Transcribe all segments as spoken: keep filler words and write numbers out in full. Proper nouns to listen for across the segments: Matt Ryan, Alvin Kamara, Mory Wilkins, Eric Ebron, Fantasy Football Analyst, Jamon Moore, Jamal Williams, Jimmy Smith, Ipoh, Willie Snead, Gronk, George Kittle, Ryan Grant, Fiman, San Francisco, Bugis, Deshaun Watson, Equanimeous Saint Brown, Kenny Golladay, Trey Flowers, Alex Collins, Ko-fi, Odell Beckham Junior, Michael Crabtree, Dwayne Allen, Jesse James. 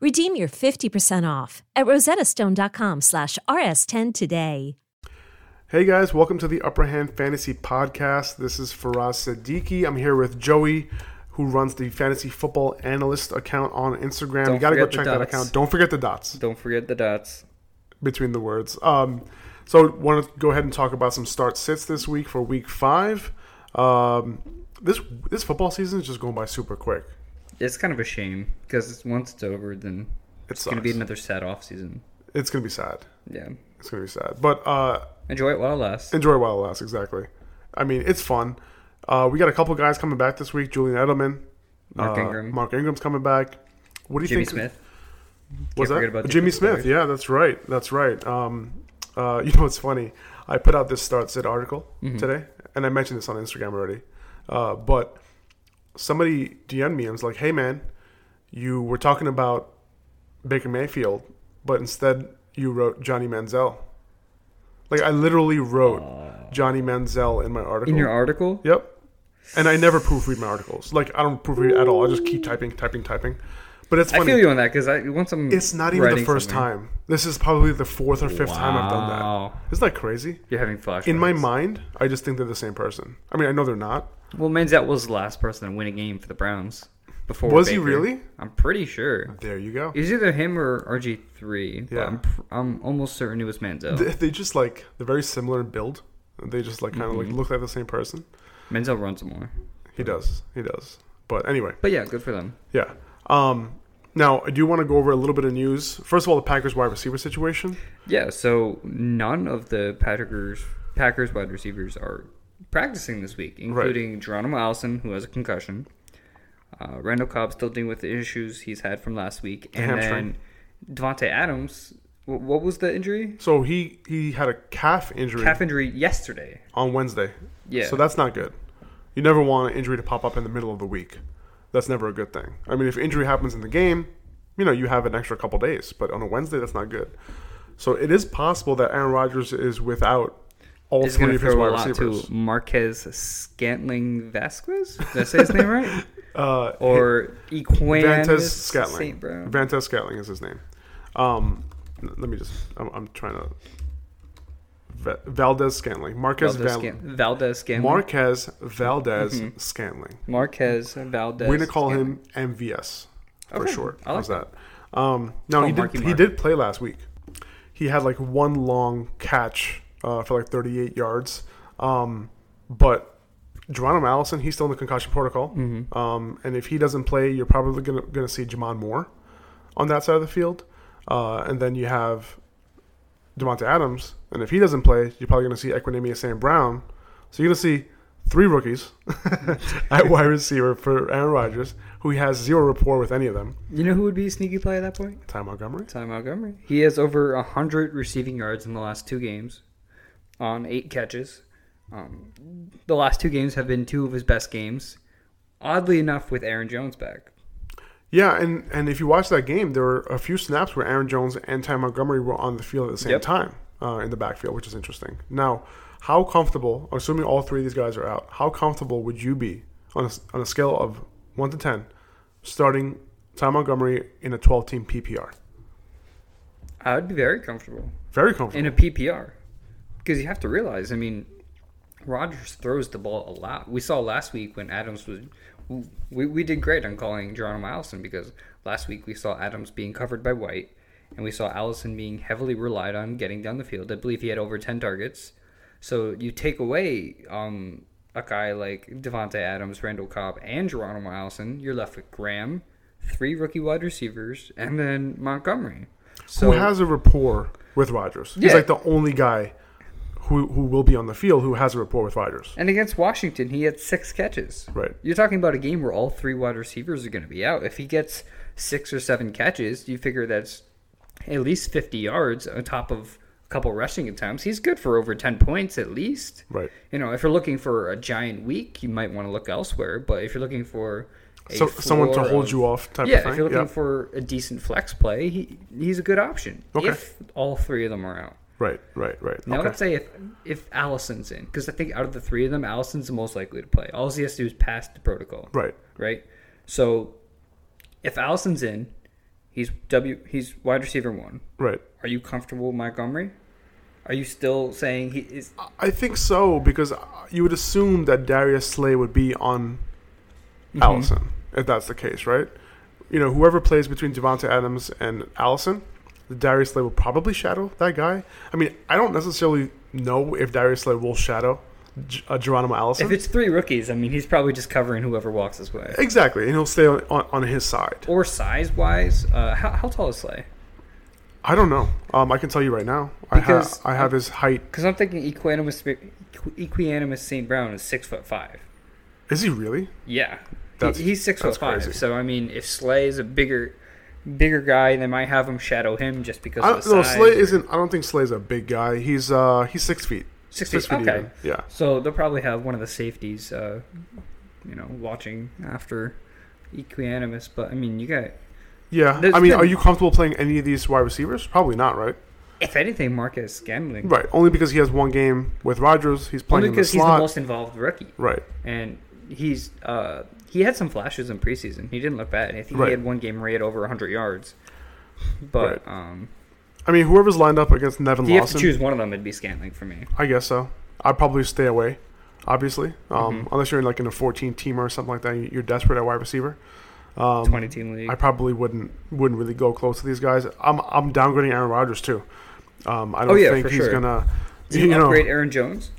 Redeem your fifty percent off at rosettastone.com slash rs10 today. Hey guys, welcome to the Upper Hand Fantasy Podcast. This is Faraz Siddiqui. I'm here with Joey, who runs the Fantasy Football Analyst account on Instagram. Don't you got to go check that account. Don't forget the dots. Don't forget the dots. Between the words. Um, so want to go ahead and talk about some start sits this week for week five. Um, this this football season is just going by super quick. It's kind of a shame because once it's over, then it it's going to be another sad off season. It's going to be sad. Yeah. It's going to be sad. But uh, enjoy it while it lasts. Enjoy it while it lasts, exactly. I mean, it's fun. Uh, we got a couple guys coming back this week. Julian Edelman, Mark uh, Ingram. Mark Ingram's coming back. What do you Jimmy think? Smith. What's Can't that? About Jimmy Smith. Players. Yeah, that's right. That's right. Um, uh, you know what's funny? I put out this Start Sit article mm-hmm. today, and I mentioned this on Instagram already. Uh, but somebody D M'd me and was like, "Hey man, you were talking about Baker Mayfield, but instead you wrote Johnny Manziel." Like I literally wrote Aww. Johnny Manziel in my article. In your article? Yep. And I never proofread my articles. Like, I don't proofread Ooh. at all. I just keep typing, typing, typing. But it's funny. I feel you on that because I once I'm It's not even the first something. time. This is probably the fourth or fifth wow. time I've done that. Isn't that crazy? You're having flashbacks. In my mind, I just think they're the same person. I mean, I know they're not. Well, Manziel was the last person to win a game for the Browns before. Was Baker. He really? I'm pretty sure. There you go. It was either him or R G three. Yeah. But I'm, I'm almost certain it was Manziel. They, they just like they're very similar in build. They just like kind of mm-hmm. like look like the same person. Manziel runs more. He does. He does. But anyway. But yeah, good for them. Yeah. Um, now, I do want to go over a little bit of news. First of all, the Packers wide receiver situation. Yeah, so none of the Packers Packers wide receivers are practicing this week, including right. Geronimo Allison, who has a concussion. Uh, Randall Cobb still dealing with the issues he's had from last week. And hamstring. Then Davante Adams... What was the injury? So he, he had a calf injury. Calf injury yesterday. On Wednesday. Yeah. So that's not good. You never want an injury to pop up in the middle of the week. That's never a good thing. I mean, if injury happens in the game, you know, you have an extra couple days. But on a Wednesday, that's not good. So it is possible that Aaron Rodgers is without all it's three of his wide receivers. To Marquez Scantling Vasquez? Did I say his name right? Uh, or Equanimeous Saint Brown. Vantes Scantling is his name. Um... Let me just. I'm, I'm trying to. Va- Valdes-Scantling. Marquez Valdes-Scantling. Valdes-Scantling. Marquez Valdes-Scantling. Mm-hmm. Marquez Valdes. We're gonna call Scantling. him M V S for okay. short. Like How's that? that? Um, now he did. Marky Mark. He did play last week. He had like one long catch uh, for like thirty-eight yards. Um, but Geronimo Allison, he's still in the concussion protocol. Mm-hmm. Um, and if he doesn't play, you're probably gonna gonna see Jamon Moore on that side of the field. Uh, and then you have Davante Adams, and if he doesn't play, you're probably going to see Equanimeous Saint Brown. So you're going to see three rookies at wide receiver for Aaron Rodgers, who has zero rapport with any of them. You know who would be a sneaky play at that point? Ty Montgomery. Ty Montgomery. He has over one hundred receiving yards in the last two games on eight catches. Um, the last two games have been two of his best games, oddly enough, with Aaron Jones back. Yeah, and, and if you watch that game, there were a few snaps where Aaron Jones and Ty Montgomery were on the field at the same yep. time uh, in the backfield, which is interesting. Now, How comfortable, assuming all three of these guys are out, how comfortable would you be on a, on a scale of one to ten starting Ty Montgomery in a twelve-team P P R? I would be very comfortable. Very comfortable. In a P P R. Because you have to realize, I mean, Rodgers throws the ball a lot. We saw last week when Adams was... We, we did great on calling Geronimo Allison because last week we saw Adams being covered by White and we saw Allison being heavily relied on getting down the field. I believe he had over ten targets. So you take away um, a guy like Davante Adams, Randall Cobb, and Geronimo Allison, you're left with Graham, three rookie wide receivers, and then Montgomery. So, who has a rapport with Rodgers. He's yeah. like the only guy who who will be on the field who has a rapport with Rodgers. And against Washington, he had six catches. Right. You're talking about a game where all three wide receivers are going to be out. If he gets six or seven catches, you figure that's at least fifty yards on top of a couple rushing attempts. He's good for over ten points at least. Right. You know, if you're looking for a giant week, you might want to look elsewhere. But if you're looking for... So, someone to hold of, you off type yeah, of thing. Yeah, if you're looking yep. for a decent flex play, he, he's a good option. Okay. If all three of them are out. Right, right, right. Now, okay. I would say if, if Allison's in, because I think out of the three of them, Allison's the most likely to play. All he has to do is pass the protocol. Right. Right? So, if Allison's in, he's W. He's wide receiver one. Right. Are you comfortable with Montgomery? Are you still saying he is... I think so, because you would assume that Darius Slay would be on... Allison, mm-hmm. if that's the case, right? You know, whoever plays between Davante Adams and Allison, Darius Slay will probably shadow that guy. I mean, I don't necessarily know if Darius Slay will shadow G- uh, Geronimo Allison. If it's three rookies, I mean, he's probably just covering whoever walks his way. Exactly, and he'll stay on, on, on his side. Or size-wise, uh, how, how tall is Slay? I don't know. Um, I can tell you right now. Because I, ha- I have his height. Because I'm thinking Equanimeous, Equanimeous Saint Brown is six foot five. Is he really? Yeah. That's, he's six foot five, crazy. So I mean, if Slay is a bigger, bigger guy, they might have him shadow him just because. I don't, of the no, size Slay or... isn't. I don't think Slay's a big guy. He's uh, he's six feet. Six, six feet. feet. Okay. Even. Yeah. So they'll probably have one of the safeties, uh, you know, watching after Equanimeous. But I mean, you got. Yeah, There's I mean, been... are you comfortable playing any of these wide receivers? Probably not, right? If anything, Marquez Valdes-Scantling. Right, only because he has one game with Rodgers. He's playing only in the slot. Only because he's the most involved rookie. Right, and. He's uh, he had some flashes in preseason. He didn't look bad. I think right. he had one game where he had over one hundred yards. But right. um, I mean, whoever's lined up against Nevin Lawson, you have to choose one of them. It'd be Scantling for me. I guess so. I'd probably stay away, obviously, um, mm-hmm. unless you're in like in a fourteen teamer or something like that. You're desperate at wide receiver. Um, Twenty team league. I probably wouldn't wouldn't really go close to these guys. I'm I'm downgrading Aaron Rodgers too. Um, I don't oh, yeah, think he's sure. gonna. Do you, you upgrade know, Aaron Jones?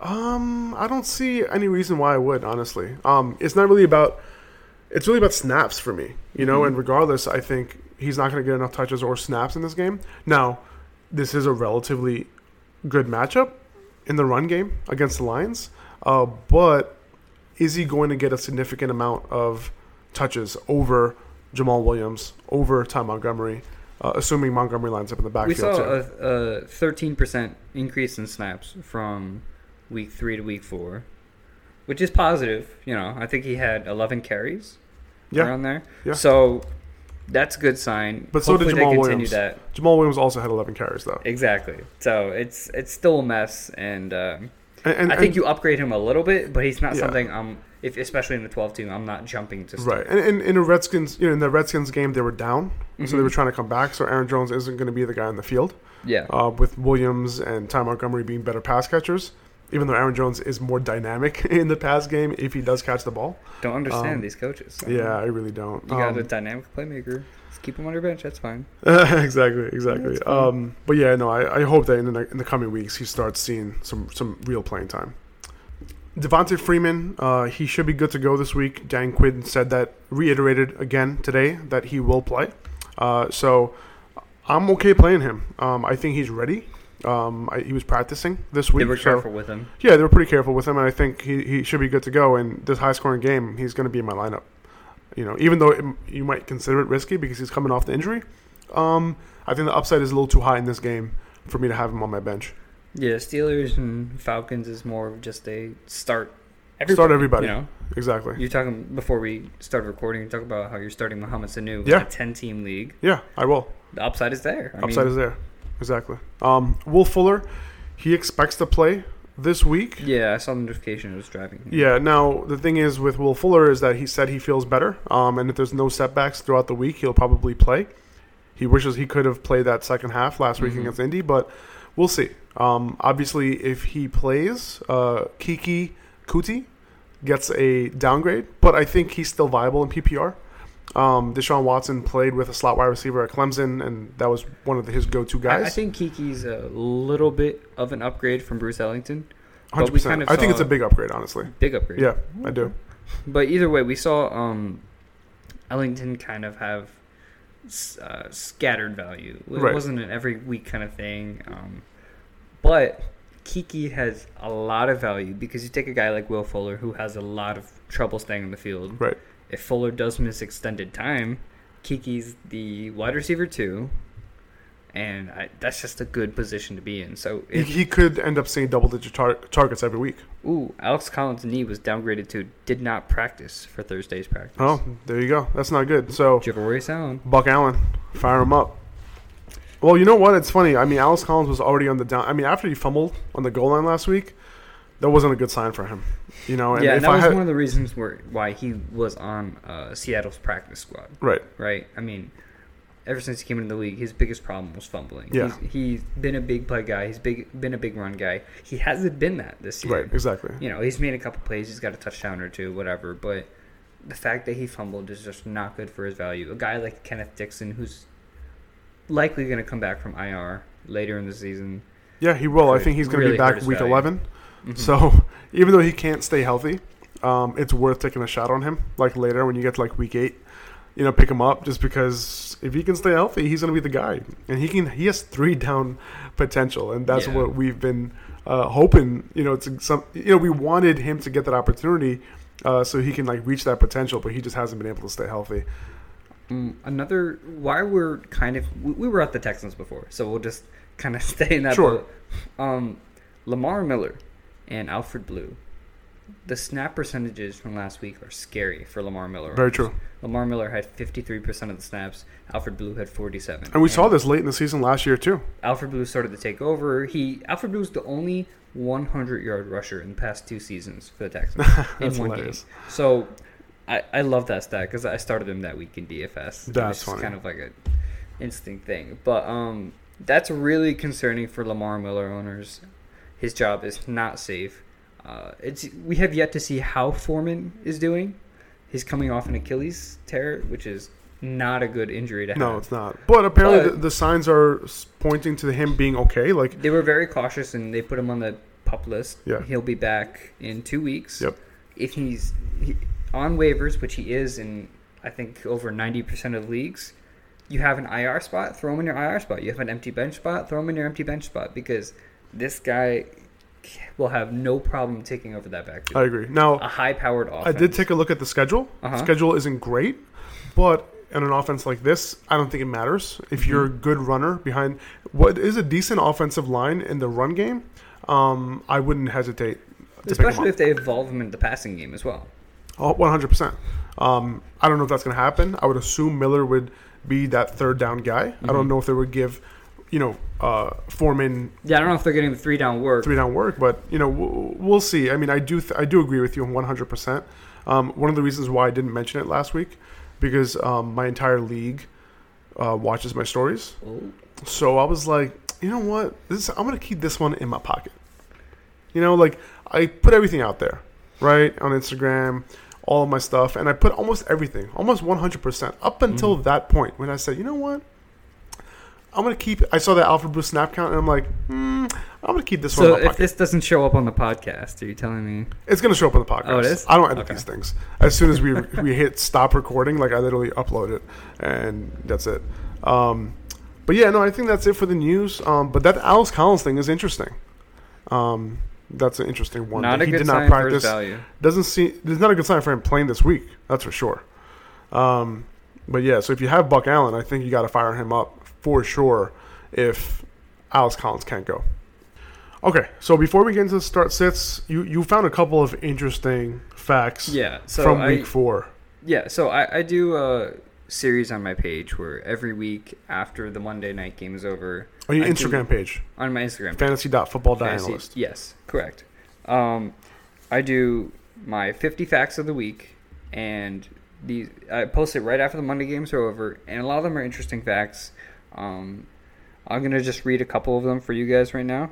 Um, I don't see any reason why I would, honestly. Um, it's not really about, it's really about snaps for me, you know, mm-hmm. and regardless, I think he's not going to get enough touches or snaps in this game. Now, this is a relatively good matchup in the run game against the Lions, uh, but is he going to get a significant amount of touches over Jamal Williams, over Ty Montgomery? Uh, assuming Montgomery lines up in the backfield, too. We saw a, a thirteen percent increase in snaps from week three to week four, which is positive. You know, I think he had eleven carries yeah. around there. Yeah. So that's a good sign. But Hopefully so did Jamal Williams. That. Jamal Williams also had eleven carries, though. Exactly. So it's it's still a mess, and, um, and, and I think and, you upgrade him a little bit, but he's not yeah. something I'm. If, especially in the twelve team, I'm not jumping to start. Right, and, and, and in Redskins, you know, in the Redskins game, they were down, mm-hmm. so they were trying to come back. So Aaron Jones isn't going to be the guy on the field. Yeah, uh, with Williams and Ty Montgomery being better pass catchers, even though Aaron Jones is more dynamic in the pass game if he does catch the ball. Don't understand um, these coaches. So. Yeah, I really don't. You got um, a dynamic playmaker. Just keep him on your bench. That's fine. exactly, exactly. Yeah, um, but yeah, no, I, I hope that in the, in the coming weeks he starts seeing some some real playing time. Devontae Freeman, uh, he should be good to go this week. Dan Quinn said that, reiterated again today, that he will play. Uh, so I'm okay playing him. Um, I think he's ready. Um, I, he was practicing this week. They were so, careful with him. Yeah, they were pretty careful with him, and I think he, he should be good to go. And this high-scoring game, he's going to be in my lineup. You know, even though it, you might consider it risky because he's coming off the injury, um, I think the upside is a little too high in this game for me to have him on my bench. Yeah, Steelers and Falcons is more of just a start everybody. Start everybody, you know? Exactly. You're talking, before we started recording, you talk about how you're starting Mohamed Sanu yeah. in a ten-team league. Yeah, I will. The upside is there. I upside mean, is there, exactly. Um, Will Fuller, he expects to play this week. Yeah, I saw the notification. It was driving. Yeah, now the thing is with Will Fuller is that he said he feels better, um, and if there's no setbacks throughout the week, he'll probably play. He wishes he could have played that second half last week mm-hmm. against Indy, but we'll see. Um, obviously, if he plays, uh, Kiki Kuti gets a downgrade, but I think he's still viable in P P R. Um, Deshaun Watson played with a slot wide receiver at Clemson, and that was one of his go-to guys. I, I think Kiki's a little bit of an upgrade from Bruce Ellington. one hundred percent. Kind of I think it's a big upgrade, honestly. Big upgrade. Yeah, I do. But either way, we saw um, Ellington kind of have uh, scattered value. It right. wasn't an every week kind of thing. Um, but Kiki has a lot of value because you take a guy like Will Fuller who has a lot of trouble staying on the field. Right. If Fuller does miss extended time, Kiki's the wide receiver too, and I, that's just a good position to be in. So if, he could end up seeing double-digit tar- targets every week. Ooh, Alex Collins' knee was downgraded to did not practice for Thursday's practice. Oh, there you go. That's not good. So Jabari Allen, Buck Allen, fire him up. Well, you know what? It's funny. I mean, Alex Collins was already on the down. I mean, after he fumbled on the goal line last week, that wasn't a good sign for him, you know. And yeah, if that I was had... one of the reasons where, why he was on uh, Seattle's practice squad. Right. Right? I mean, ever since he came into the league, his biggest problem was fumbling. Yeah. He's, he's been a big play guy. He's big been a big run guy. He hasn't been that this year. Right, exactly. You know, he's made a couple plays. He's got a touchdown or two, whatever. But the fact that he fumbled is just not good for his value. A guy like Kenneth Dixon, who's likely going to come back from I R later in the season. Yeah, he will. I think he's going to really be back week value. eleven. Mm-hmm. So even though he can't stay healthy, um, it's worth taking a shot on him. Like later when you get to like week eight, you know, pick him up just because if he can stay healthy, he's going to be the guy, and he can. He has three down potential, and that's yeah. what we've been uh, hoping. You know, it's some. You know, we wanted him to get that opportunity uh, so he can like reach that potential, but he just hasn't been able to stay healthy. Mm, another why we're kind of we were at the Texans before, so we'll just kind of stay in that. Sure. Um, Lamar Miller and Alfred Blue. The snap percentages from last week are scary for Lamar Miller. Very true. Lamar Miller had fifty-three percent of the snaps. Alfred Blue had forty-seven. And we and saw this late in the season last year, too. Alfred Blue started to take over. He Alfred Blue's the only hundred-yard rusher in the past two seasons for the Texans. That's in one hilarious. Game. So I, I love that stat because I started him that week in D F S. That's funny. It's kind of like an instinct thing. But um, that's really concerning for Lamar Miller owners. His job is not safe. Uh, it's we have yet to see how Foreman is doing. He's coming off an Achilles tear, which is not a good injury to have. No, it's not. But apparently but the, the signs are pointing to him being okay. Like they were very cautious, and they put him on the PUP list. Yeah. He'll be back in two weeks. Yep. If he's he, on waivers, which he is in, I think, over ninety percent of leagues, you have an I R spot, throw him in your I R spot. You have an empty bench spot, throw him in your empty bench spot because – this guy will have no problem taking over that backfield. I agree. Now, a high-powered offense. I did take a look at the schedule. Uh-huh. Schedule isn't great, but in an offense like this, I don't think it matters. If you're mm-hmm. a good runner behind what is a decent offensive line in the run game, um, I wouldn't hesitate to especially pick if they evolve him into the passing game as well. Oh, one hundred percent. Um, I don't know if that's going to happen. I would assume Miller would be that third-down guy. Mm-hmm. I don't know if they would give – you know, uh, Foreman. Yeah, I don't know if they're getting the three down work. Three down work, but you know, w- we'll see. I mean, I do, th- I do agree with you on one hundred percent. One of the reasons why I didn't mention it last week because um, my entire league uh, watches my stories, Ooh. So I was like, you know what, this I'm gonna keep this one in my pocket. You know, like I put everything out there, right, on Instagram, all of my stuff, and I put almost everything, almost one hundred percent, up until mm. that point when I said, you know what. I'm going to keep – I saw that Alfred Blue snap count, and I'm like, hmm, I'm going to keep this so one in my pocket. So if this doesn't show up on the podcast, are you telling me? It's going to show up on the podcast. Oh, it is? I don't edit okay. these things. As soon as we we hit stop recording, like I literally upload it, and that's it. Um, but, yeah, no, I think that's it for the news. Um, but that Alex Collins thing is interesting. Um, that's an interesting one. Not a he good did sign not practice. For his value. Doesn't see, there's not a good sign for him playing this week. That's for sure. Um, but, yeah, so if you have Buck Allen, I think you got to fire him up. For sure, if Alex Collins can't go. Okay, so before we get into the start sits, you, you found a couple of interesting facts yeah, so from I, week four. Yeah, so I, I do a series on my page where every week after the Monday night game is over. On your I Instagram page. On my Instagram page. fantasy dot football dianalyst. Yes, correct. Um, I do my fifty facts of the week, and these I post it right after the Monday games are over, and a lot of them are interesting facts. Um, I'm going to just read a couple of them for you guys right now,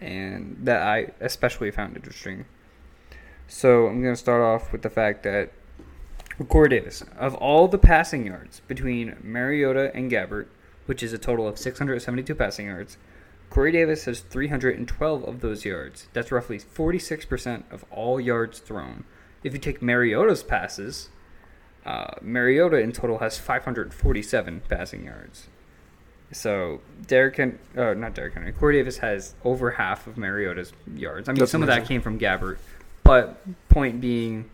and that I especially found interesting. So I'm going to start off with the fact that Corey Davis, of all the passing yards between Mariota and Gabbert, which is a total of six hundred seventy-two passing yards, Corey Davis has three hundred twelve of those yards. That's roughly forty-six percent of all yards thrown. If you take Mariota's passes, uh, Mariota in total has five hundred forty-seven passing yards. So Derrick, Hen- uh, not Derrick Henry, Corey Davis has over half of Mariota's yards. I mean, That's some amazing. of that came from Gabbert, but point being,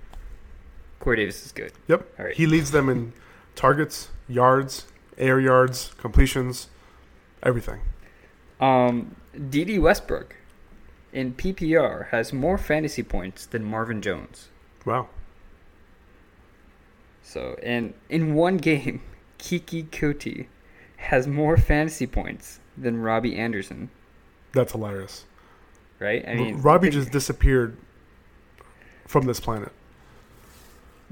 Corey Davis is good. Yep. All right. He leads them in targets, yards, air yards, completions, everything. Um, D D Westbrook in P P R has more fantasy points than Marvin Jones. Wow. So, and in one game, Kiki Kuti has more fantasy points than Robbie Anderson. That's hilarious. Right? I mean, Robbie just disappeared from this planet.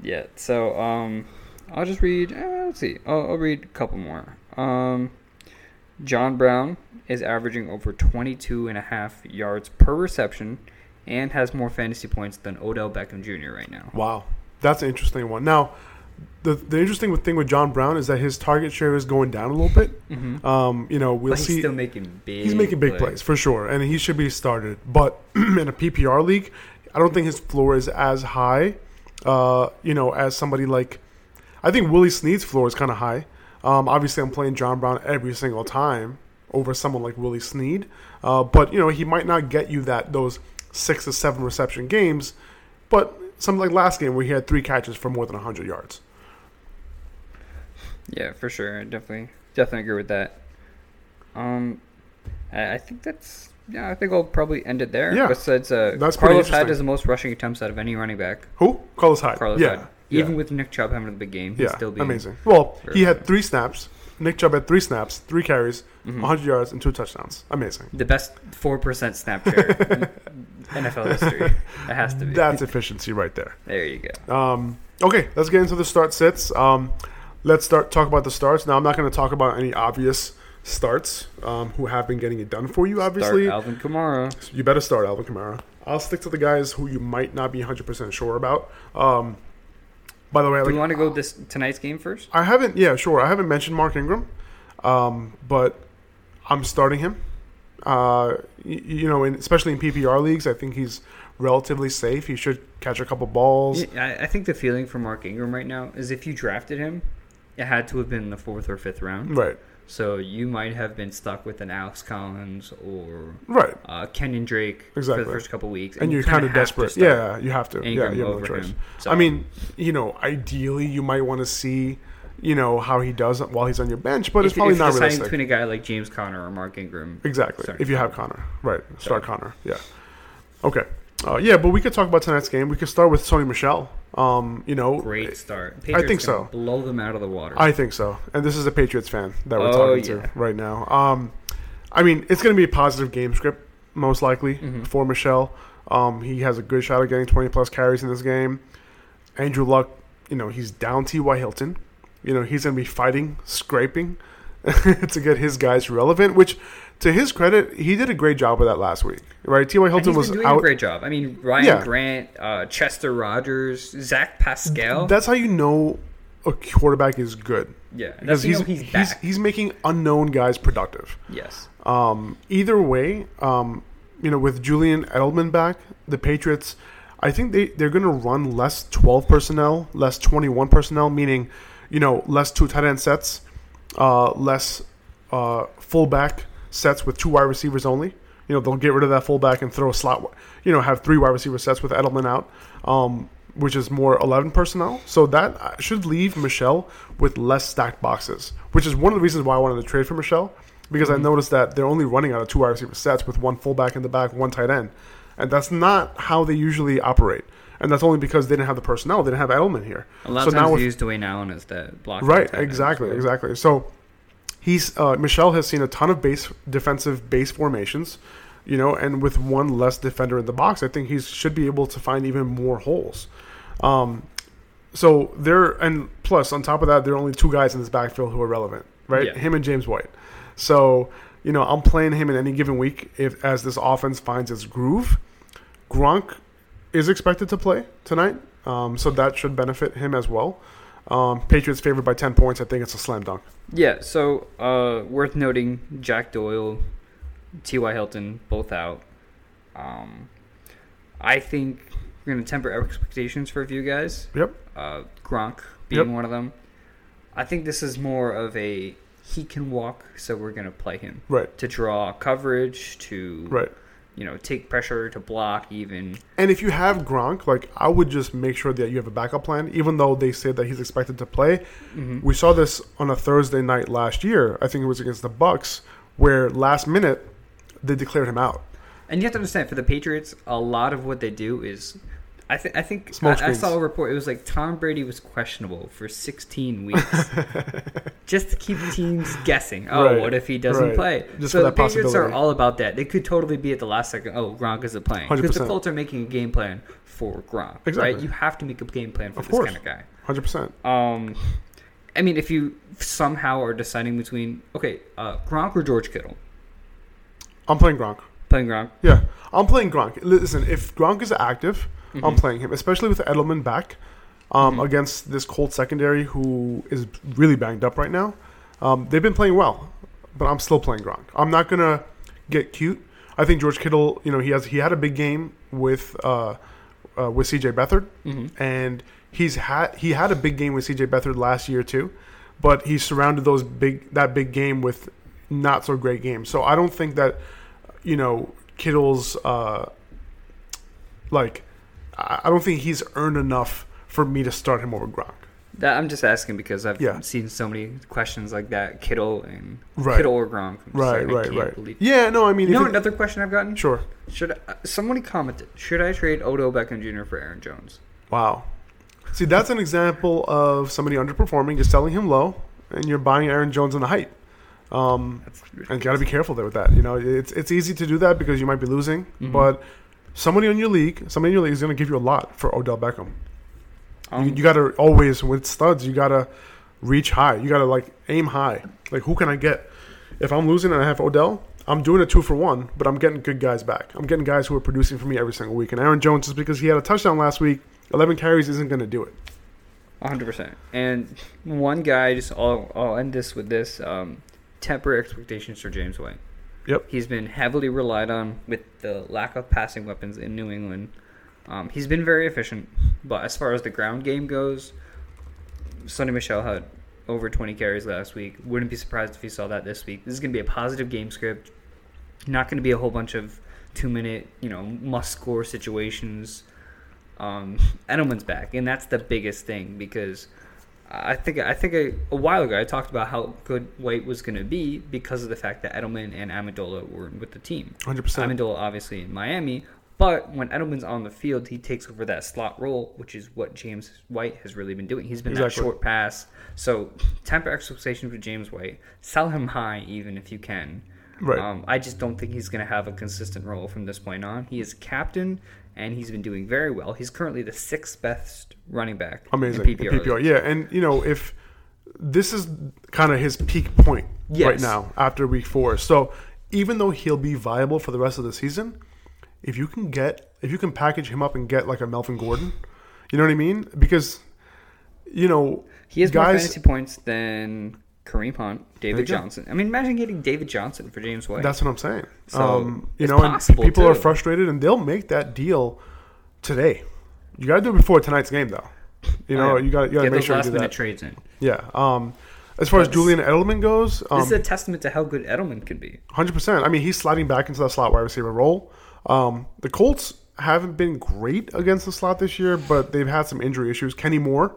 Yeah, so um, I'll just read, uh, let's see, I'll, I'll read a couple more. Um, John Brown is averaging over twenty-two and a half yards per reception and has more fantasy points than Odell Beckham Junior right now. Wow, that's an interesting one. Now, the the interesting thing with John Brown is that his target share is going down a little bit. Mm-hmm. Um, you know, we'll but he's see, still making big He's making big plays. plays for sure, and he should be started. But in a P P R league, I don't think his floor is as high. Uh, you know, as somebody like, I think Willie Snead's floor is kind of high. Um, obviously, I'm playing John Brown every single time over someone like Willie Snead. Uh, but you know, he might not get you that those six to seven reception games. But something like last game where he had three catches for more than one hundred yards. Yeah, for sure. I definitely, definitely agree with that. Um, I think that's. Yeah, I think I'll probably end it there. Yeah, besides, uh, that's Carlos Hyde has the most rushing attempts out of any running back. Who? Carlos Hyde. Carlos yeah. Hyde. Even yeah. with Nick Chubb having a big game, he's yeah. still being amazing. Well, he had three snaps. Nick Chubb had three snaps, three carries, mm-hmm. one hundred yards, and two touchdowns. Amazing. The best four percent snap share in N F L history. It has to be. That's efficiency right there. There you go. Um, okay, let's get into the start sits. Um, let's start talk about the starts. Now, I'm not going to talk about any obvious starts, um, who have been getting it done for you, obviously. Start Alvin Kamara. So you better start Alvin Kamara. I'll stick to the guys who you might not be one hundred percent sure about. Um, by the way, do like, you want to go this tonight's game first? I haven't. Yeah, sure. I haven't mentioned Mark Ingram, um, but I'm starting him. Uh, you, you know, in, especially in P P R leagues, I think he's relatively safe. He should catch a couple balls. I, I think the feeling for Mark Ingram right now is if you drafted him, it had to have been in the fourth or fifth round, right? So you might have been stuck with an Alex Collins or right. uh, Kenyon Drake exactly. for the first couple of weeks. And, and you're kind of desperate. Yeah, you have to. Ingram yeah, you have no choice. So. I mean, you know, ideally you might want to see, you know, how he does while he's on your bench, but if, it's probably if not realistic. If you're deciding between a guy like James Conner or Mark Ingram. Exactly. If you have Conner. Right. Start so. Conner. Yeah. Okay. Uh, yeah, but we could talk about tonight's game. We could start with Sony Michel. Um, you know, great start. Patriots I think so. Blow them out of the water. I think so. And this is a Patriots fan that we're oh, talking yeah. to right now. Um, I mean, it's going to be a positive game script most likely mm-hmm. for Michel. Um, he has a good shot at getting twenty plus carries in this game. Andrew Luck, you know, he's down T Y. Hilton. You know, he's going to be fighting, scraping to get his guys relevant, which. To his credit, he did a great job with that last week, right? T Y. Hilton was out. He's been doing out. a great job. I mean, Ryan yeah. Grant, uh, Chester Rogers, Zach Pascal. That's how you know a quarterback is good. Yeah, because he's, he's, he's he's making unknown guys productive. Yes. Um, either way, um, you know, with Julian Edelman back, the Patriots, I think they they're going to run less twelve personnel, less twenty-one personnel, meaning, you know, less two tight end sets, uh, less uh, fullback. Sets with two wide receivers only. You know, they'll get rid of that fullback and throw a slot, you know, have three wide receiver sets with Edelman out, um, which is more eleven personnel. So that should leave Michel with less stacked boxes, which is one of the reasons why I wanted to trade for Michel, because mm-hmm. I noticed that they're only running out of two wide receiver sets with one fullback in the back, one tight end. And that's not how they usually operate. And that's only because they didn't have the personnel. They didn't have Edelman here. A lot so of times now they use Dwayne Allen as the blocker. Right, exactly, end. exactly. So... He's uh, Michel has seen a ton of base defensive base formations. you know, and with one less defender in the box, I think he should be able to find even more holes. Um, so they're, and plus on top of that, there are only two guys in this backfield who are relevant, right? Yeah. Him and James White. So, you know, I'm playing him in any given week if as this offense finds its groove. Gronk is expected to play tonight, um, so that should benefit him as well. Um, Patriots favored by ten points. I think it's a slam dunk. Yeah, so uh, worth noting, Jack Doyle, T Y. Hilton, both out. Um, I think we're going to temper our expectations for a few guys. Yep. Uh, Gronk being yep. one of them. I think this is more of a he can walk, so we're going to play him. Right. To draw coverage, to... Right. You know, take pressure, to block even. And if you have Gronk, like, I would just make sure that you have a backup plan, even though they say that he's expected to play. Mm-hmm. We saw this on a Thursday night last year. I think it was against the Bucs, where last minute they declared him out. And you have to understand, for the Patriots, a lot of what they do is, I, th- I think, I, I saw a report. It was like Tom Brady was questionable for sixteen weeks. Just to keep teams guessing. Oh, right. What if he doesn't right. play? Just so the Patriots are all about that. They could totally be at the last second, oh, Gronk isn't playing. Because the Colts are making a game plan for Gronk. Exactly. Right? You have to make a game plan for of this course. Kind of guy. one hundred percent. Um, I mean, if you somehow are deciding between, okay, uh, Gronk or George Kittle? I'm playing Gronk. Playing Gronk? Yeah. I'm playing Gronk. Listen, if Gronk is active... Mm-hmm. I'm playing him, especially with Edelman back um, mm-hmm. against this Colts secondary who is really banged up right now. Um, they've been playing well, but I'm still playing Gronk. I'm not going to get cute. I think George Kittle, you know, he has he had a big game with uh, uh, with C J Beathard, mm-hmm. and he's had he had a big game with C J Beathard last year too, but he surrounded those big that big game with not so great games. So I don't think that, you know, Kittle's uh, like. I don't think he's earned enough for me to start him over Gronk. That, I'm just asking because I've yeah. seen so many questions like that, Kittle and right. Kittle or Gronk. I'm right, saying, right, right. Believe. Yeah, no, I mean, you know, it, another question I've gotten. Sure. Should I, somebody commented? Should I trade Odell Beckham Junior for Aaron Jones? Wow. See, that's an example of somebody underperforming. You're selling him low, and you're buying Aaron Jones on the height. Um, that's and got to be careful there with that. You know, it's it's easy to do that because you might be losing, mm-hmm. but. Somebody in your league, somebody in your league is going to give you a lot for Odell Beckham. Um, you you got to always, with studs, you got to reach high. You got to, like, aim high. Like, who can I get? If I'm losing and I have Odell, I'm doing a two for one, but I'm getting good guys back. I'm getting guys who are producing for me every single week. And Aaron Jones, just because he had a touchdown last week, eleven carries isn't going to do it. one hundred percent. And one guy, just I'll, I'll end this with this, um, temper expectations for James White. Yep. He's been heavily relied on with the lack of passing weapons in New England. Um, he's been very efficient, but as far as the ground game goes, Sony Michel had over twenty carries last week. Wouldn't be surprised if you saw that this week. This is going to be a positive game script. Not going to be a whole bunch of two-minute, you know, must-score situations. Um, Edelman's back, and that's the biggest thing because... I think I think a, a while ago I talked about how good White was going to be because of the fact that Edelman and Amendola were with the team. one hundred percent. Amendola obviously in Miami, but when Edelman's on the field, he takes over that slot role, which is what James White has really been doing. He's been exactly. that short pass. So temper expectations with James White. Sell him high even if you can. Right. Um, I just don't think he's going to have a consistent role from this point on. He is captain, and he's been doing very well. He's currently the sixth best running back. Amazing. In P P R. In P P R, yeah. And, you know, if this is kind of his peak point yes. right now after week four. So even though he'll be viable for the rest of the season, if you can get, if you can package him up and get like a Melvin Gordon, you know what I mean? Because, you know, he has guys, more fantasy points than Kareem Hunt, David Johnson. I mean, imagine getting David Johnson for James White. That's what I'm saying. So um, you know, and people too. are frustrated, and they'll make that deal today. You got to do it before tonight's game, though. You know, oh, yeah. you got to yeah, make sure you do that. Get those last-minute trades in. Yeah. Um, as far but as Julian Edelman goes, um, this is a testament to how good Edelman can be. one hundred percent. I mean, he's sliding back into that slot wide receiver role. Um, the Colts haven't been great against the slot this year, but they've had some injury issues. Kenny Moore.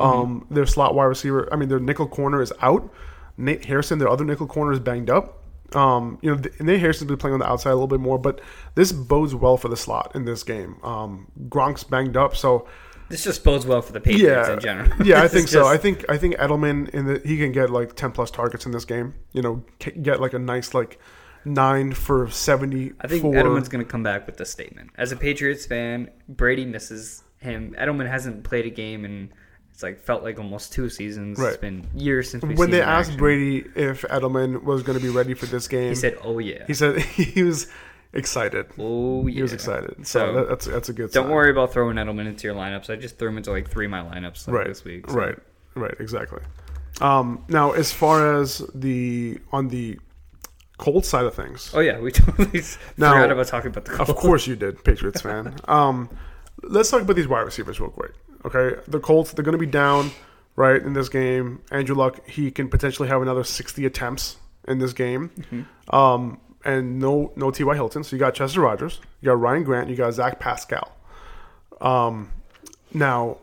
Um, mm-hmm. Their slot wide receiver, I mean, their nickel corner is out. Nate Harrison, their other nickel corner, is banged up. Um, you know, Nate Harrison's been playing on the outside a little bit more, but this bodes well for the slot in this game. Um, Gronk's banged up, so this just bodes well for the Patriots yeah, in general. Yeah, I think just... so. I think I think Edelman in the, he can get like ten plus targets in this game. You know, get like a nice like nine for seventy-four. I think Edelman's going to come back with this statement. As a Patriots fan, Brady misses him. Edelman hasn't played a game in, it's like, felt like almost two seasons. Right. It's been years since we've when seen they asked action. Brady if Edelman was going to be ready for this game. He said, oh, yeah. He said he was excited. Oh, yeah. He was excited. So, so that, that's that's a good sign. Don't worry about throwing Edelman into your lineups. I just threw him into, like, three of my lineups like right. this week. So. Right, right, exactly. Um, now, as far as the on the Colts side of things. Oh, yeah. We totally now, forgot about talking about the Colts. Of course you did, Patriots fan. Um, let's talk about these wide receivers real quick. Okay, the Colts, they're going to be down, right, in this game. Andrew Luck, he can potentially have another sixty attempts in this game. Mm-hmm. Um, and no no T Y. Hilton. So you got Chester Rogers. You got Ryan Grant. You got Zach Pascal. Um, now,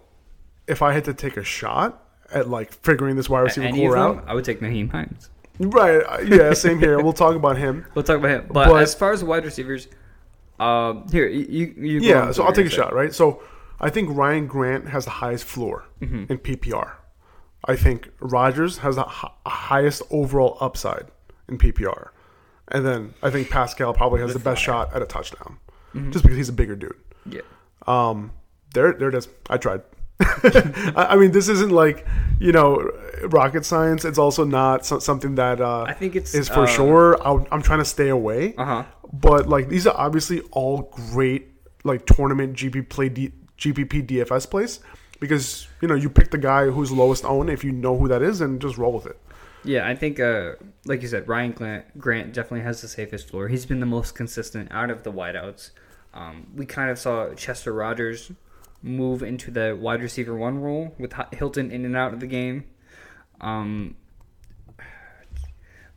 if I had to take a shot at, like, figuring this wide receiver core out, I would take Nyheim Hines. Right. Yeah, same here. We'll talk about him. We'll talk about him. But, but as far as wide receivers, um, here, you, you go. Yeah, so I'll take a shot, right? So I think Ryan Grant has the highest floor mm-hmm. in P P R. I think Rodgers has the h- highest overall upside in P P R. And then I think Pascal probably has the best shot at a touchdown mm-hmm. just because he's a bigger dude. Yeah. Um, there, there it is. I tried. I mean, this isn't like, you know, rocket science. It's also not so, something that uh, I think it's, is for uh, sure. I'll, I'm trying to stay away. Uh-huh. But, like, these are obviously all great, like, tournament G P play D- G P P D F S plays because, you know, you pick the guy who's lowest owned if you know who that is and just roll with it. Yeah, I think, uh, like you said, Ryan Grant definitely has the safest floor. He's been the most consistent out of the wideouts. Um, we kind of saw Chester Rogers move into the wide receiver one role with Hilton in and out of the game. Um,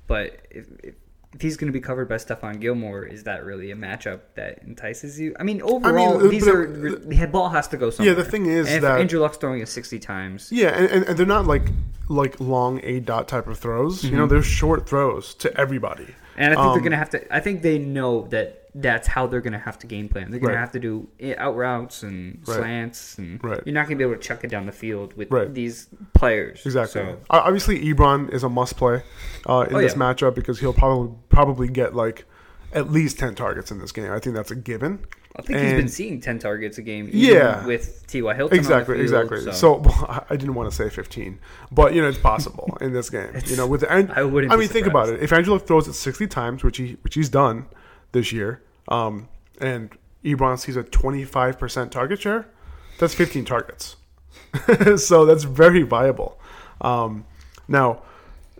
but if, if, if he's going to be covered by Stephon Gilmore, is that really a matchup that entices you? I mean, overall, I mean, these are the ball has to go somewhere. Yeah, the thing is and that Andrew Luck's throwing it sixty times. Yeah, and, and, and they're not like like long A dot type of throws. Mm-hmm. You know, they're short throws to everybody. And I think um, they're going to have to. I think they know that. That's how they're going to have to game plan. They're going right. to have to do out routes and right. slants. And right. You're not going to be able to chuck it down the field with right. these players. Exactly. So. Obviously, Ebron is a must play uh, in oh, this yeah. matchup because he'll probably probably get like at least ten targets in this game. I think that's a given. I think and he's been seeing ten targets a game even yeah. with T Y. Hilton. Exactly, on the field, exactly. So, so well, I didn't want to say fifteen, but you know it's possible in this game. You know, with the, and, I wouldn't I mean, think about it. If Angelo throws it sixty times, which he which he's done this year, Um, and Ebron sees a twenty-five percent target share, that's fifteen targets. So that's very viable. Um, now,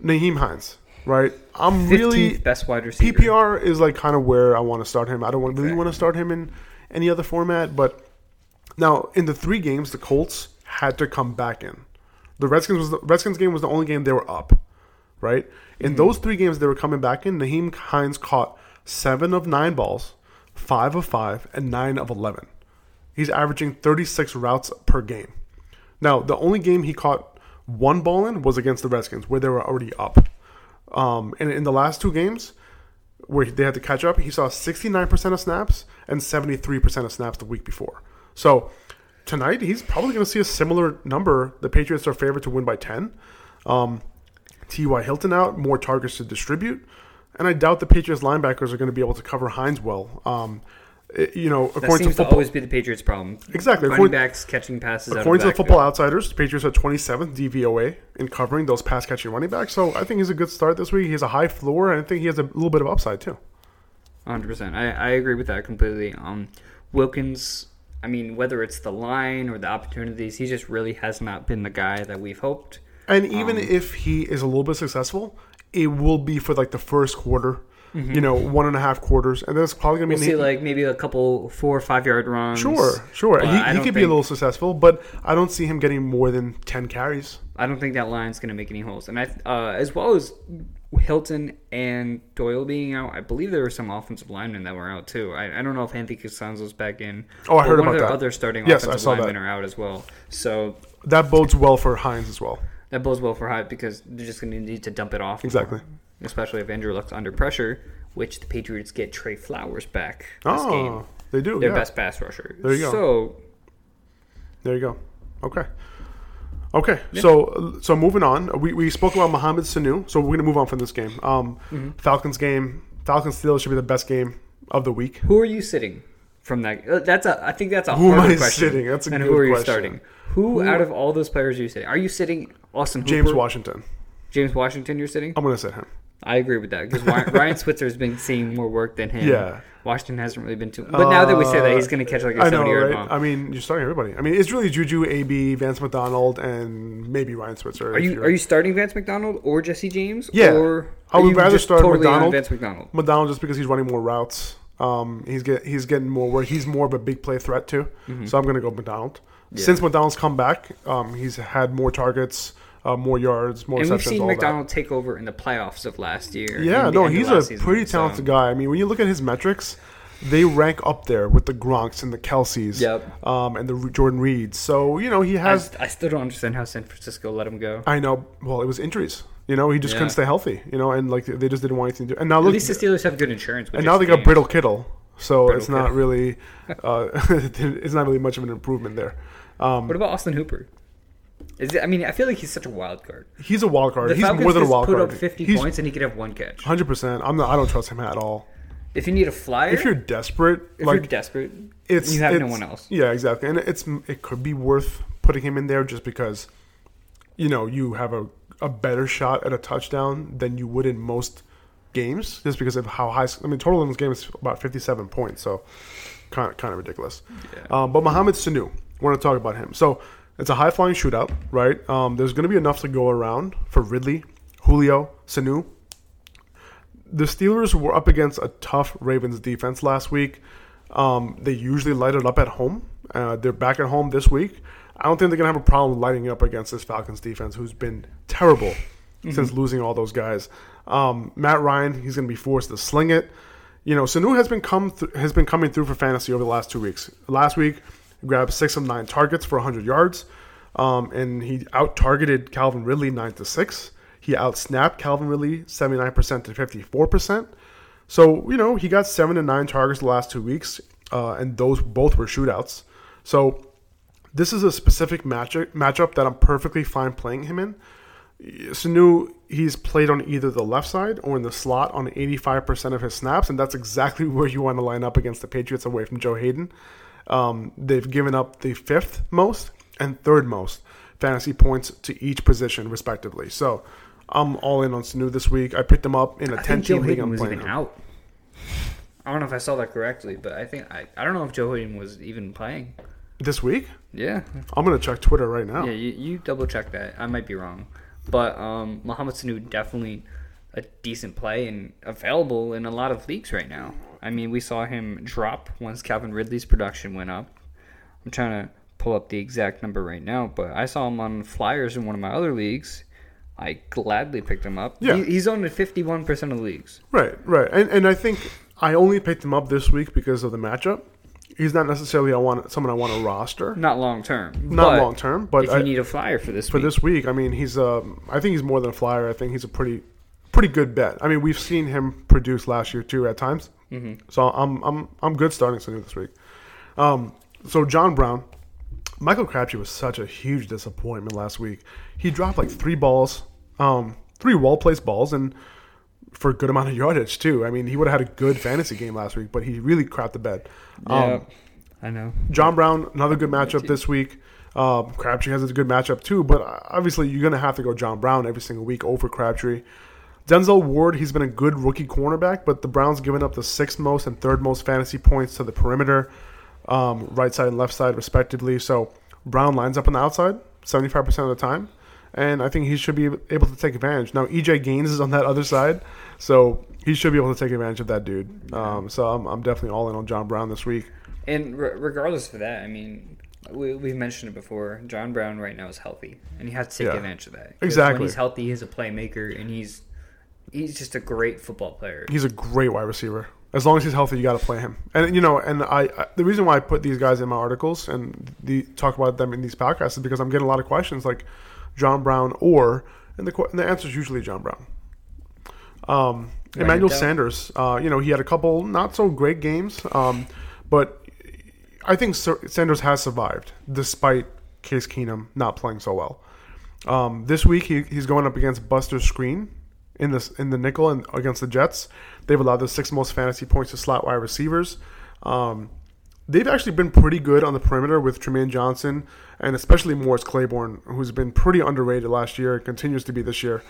Nyheim Hines, right? I'm really best wide receiver. P P R is like kind of where I want to start him. I don't want, okay. really want to start him in any other format. But now in the three games, the Colts had to come back in. The Redskins was the Redskins game was the only game they were up, right? In mm-hmm. those three games, they were coming back in. Nyheim Hines caught seven of nine balls. Five of five and nine of eleven. He's averaging thirty-six routes per game. Now, the only game he caught one ball in was against the Redskins, where they were already up. Um, and in the last two games, where they had to catch up, he saw sixty-nine percent of snaps and seventy-three percent of snaps the week before. So tonight, he's probably going to see a similar number. The Patriots are favored to win by ten. Um, T Y. Hilton out, more targets to distribute. And I doubt the Patriots linebackers are going to be able to cover Hines well. Um, you know, according that seems to, football, to always be the Patriots' problem. Exactly, running backs catching passes. According out of to the Football Outsiders, the Patriots are twenty-seventh D V O A in covering those pass catching running backs. So I think he's a good start this week. He has a high floor, and I think he has a little bit of upside too. one hundred percent, I, I agree with that completely. Um, Wilkins, I mean, whether it's the line or the opportunities, he just really has not been the guy that we've hoped. And even um, if he is a little bit successful, it will be for like the first quarter, mm-hmm. you know, one and a half quarters, and that's probably gonna be we'll see like maybe a couple four or five yard runs. Sure, sure. Uh, he he could be a little successful, but I don't see him getting more than ten carries. I don't think that line's gonna make any holes, and I uh, as well as Hilton and Doyle being out, I believe there were some offensive linemen that were out too. I, I don't know if Anthony Costanzo's back in. Oh, I heard about that. One of their other starting yes, offensive linemen that. Are out as well, so that bodes well for Hines as well. That bodes well for Hyde because they're just going to need to dump it off. Exactly. Especially if Andrew Luck's under pressure, which the Patriots get Trey Flowers back this oh, game. They do. Their yeah. best pass rusher. There you go. So there you go. Okay. Okay. Yeah. So so moving on, we we spoke about Mohamed Sanu, so we're going to move on from this game. Um, mm-hmm. Falcons game. Falcons Steelers should be the best game of the week. Who are you sitting from that? That's a. I think that's a who harder question. Who am I sitting? That's a good question. And who are you question. starting? Who, who out of all those players are you sitting? Are you sitting Austin Hooper? James Washington. James Washington, you're sitting? I'm going to sit him. I agree with that because Ryan Switzer has been seeing more work than him. Yeah, Washington hasn't really been too. But now that we say that, he's going to catch like a seventy-yard bomb. I mean, you're starting everybody. I mean, it's really Juju, A B, Vance McDonald, and maybe Ryan Switzer. Are you are you starting Vance McDonald or Jesse James? Yeah, or I would rather start totally McDonald. Vance McDonald. McDonald just because he's running more routes. Um, he's get he's getting more work. He's more of a big play threat too. Mm-hmm. So I'm going to go McDonald. Yeah. Since McDonald's come back, um, he's had more targets. Uh, more yards, more receptions, all that. And we've seen McDonald take over in the playoffs of last year. Yeah, no, he's a pretty talented guy. I mean, when you look at his metrics, they rank up there with the Gronks and the Kelseys, yep. um, and the Jordan Reeds. So, you know, he has... I, I still don't understand how San Francisco let him go. I know. Well, it was injuries. You know, he just yeah. couldn't stay healthy. You know, and like they just didn't want anything to do. And now At look, least the Steelers have good insurance. And now they got brittle Kittle. So brittle it's Kittle. not really... Uh, it's not really much of an improvement there. Um, what about Austin Hooper? Is it, I mean, I feel like he's such a wild card. He's a wild card. The he's Falcons more than a wild put card. Put up fifty he's, points and he could have one catch. Hundred percent. I'm not. I don't trust him at all. If you need a flyer, if you're desperate, if like, you're desperate, it's you have it's, no one else. Yeah, exactly. And it's it could be worth putting him in there just because, you know, you have a, a better shot at a touchdown than you would in most games, just because of how high. I mean, total in this game is about fifty-seven points, so kind of, kind of ridiculous. Yeah. Um, but Mohamed Sanu, I want to talk about him. So. It's a high-flying shootout, right? Um, there's going to be enough to go around for Ridley, Julio, Sanu. The Steelers were up against a tough Ravens defense last week. Um, they usually light it up at home. Uh, they're back at home this week. I don't think they're going to have a problem lighting it up against this Falcons defense, who's been terrible mm-hmm. since losing all those guys. Um, Matt Ryan, he's going to be forced to sling it. You know, Sanu has been come th- has been coming through for fantasy over the last two weeks. Last week. Grabbed six of nine targets for one hundred yards, um, and he out-targeted Calvin Ridley nine to six. He out-snapped Calvin Ridley seventy-nine percent to fifty-four percent. So you know he got seven to nine targets the last two weeks, uh, and those both were shootouts. So this is a specific matchup matchup that I'm perfectly fine playing him in. Sanu, he's played on either the left side or in the slot on eighty-five percent of his snaps, and that's exactly where you want to line up against the Patriots away from Joe Hayden. Um, they've given up the fifth most and third most fantasy points to each position, respectively. So I'm all in on Sanu this week. I picked him up in a ten-team league. I'm was playing even him. out. I don't know if I saw that correctly, but I think I, I don't know if Joe Hayden was even playing this week. Yeah, I'm gonna check Twitter right now. Yeah, you, you double check that. I might be wrong, but um, Mohamed Sanu definitely a decent play and available in a lot of leagues right now. I mean, we saw him drop once Calvin Ridley's production went up. I'm trying to pull up the exact number right now, but I saw him on Flyers in one of my other leagues. I gladly picked him up. Yeah. He, he's owned in fifty-one percent of the leagues. Right, right. And and I think I only picked him up this week because of the matchup. He's not necessarily I want someone I want to roster. Not long-term. Not long-term. But if you I, need a flyer for this for week. For this week, I mean, he's um, I think he's more than a flyer. I think he's a pretty pretty good bet. I mean, we've seen him produce last year, too, at times. Mm-hmm. So I'm I'm I'm good starting Sanu this week. Um, so John Brown, Michael Crabtree was such a huge disappointment last week. He dropped like three balls, um, three well placed balls, and for a good amount of yardage too. I mean, he would have had a good fantasy game last week, but he really crapped the bed. Um, yeah, I know. John Brown, another good matchup this week. Um, Crabtree has a good matchup too, but obviously you're gonna have to go John Brown every single week over Crabtree. Denzel Ward, he's been a good rookie cornerback, but the Browns given up the sixth most and third most fantasy points to the perimeter, um, right side and left side, respectively. So Brown lines up on the outside seventy-five percent of the time, and I think he should be able to take advantage. Now, E J Gaines is on that other side, so he should be able to take advantage of that dude. Um, so I'm, I'm definitely all in on John Brown this week. And re- regardless of that, I mean... We, we've mentioned it before. John Brown right now is healthy, and he has to take yeah. advantage of that. Exactly. When he's healthy, he's a playmaker, and he's... He's just a great football player. He's a great wide receiver. As long as he's healthy, you got to play him. And you know, and I, I the reason why I put these guys in my articles and the talk about them in these podcasts is because I'm getting a lot of questions like John Brown or and the and the answer is usually John Brown. Um, right, Emmanuel Sanders. Uh, you know, he had a couple not so great games, um, but I think Sanders has survived despite Case Keenum not playing so well. Um, this week he, he's going up against Buster Screen. in the in the nickel and against the Jets. They've allowed the sixth most fantasy points to slot wide receivers. Um, they've actually been pretty good on the perimeter with Tremaine Johnson and especially Morris Claiborne, who's been pretty underrated last year and continues to be this year.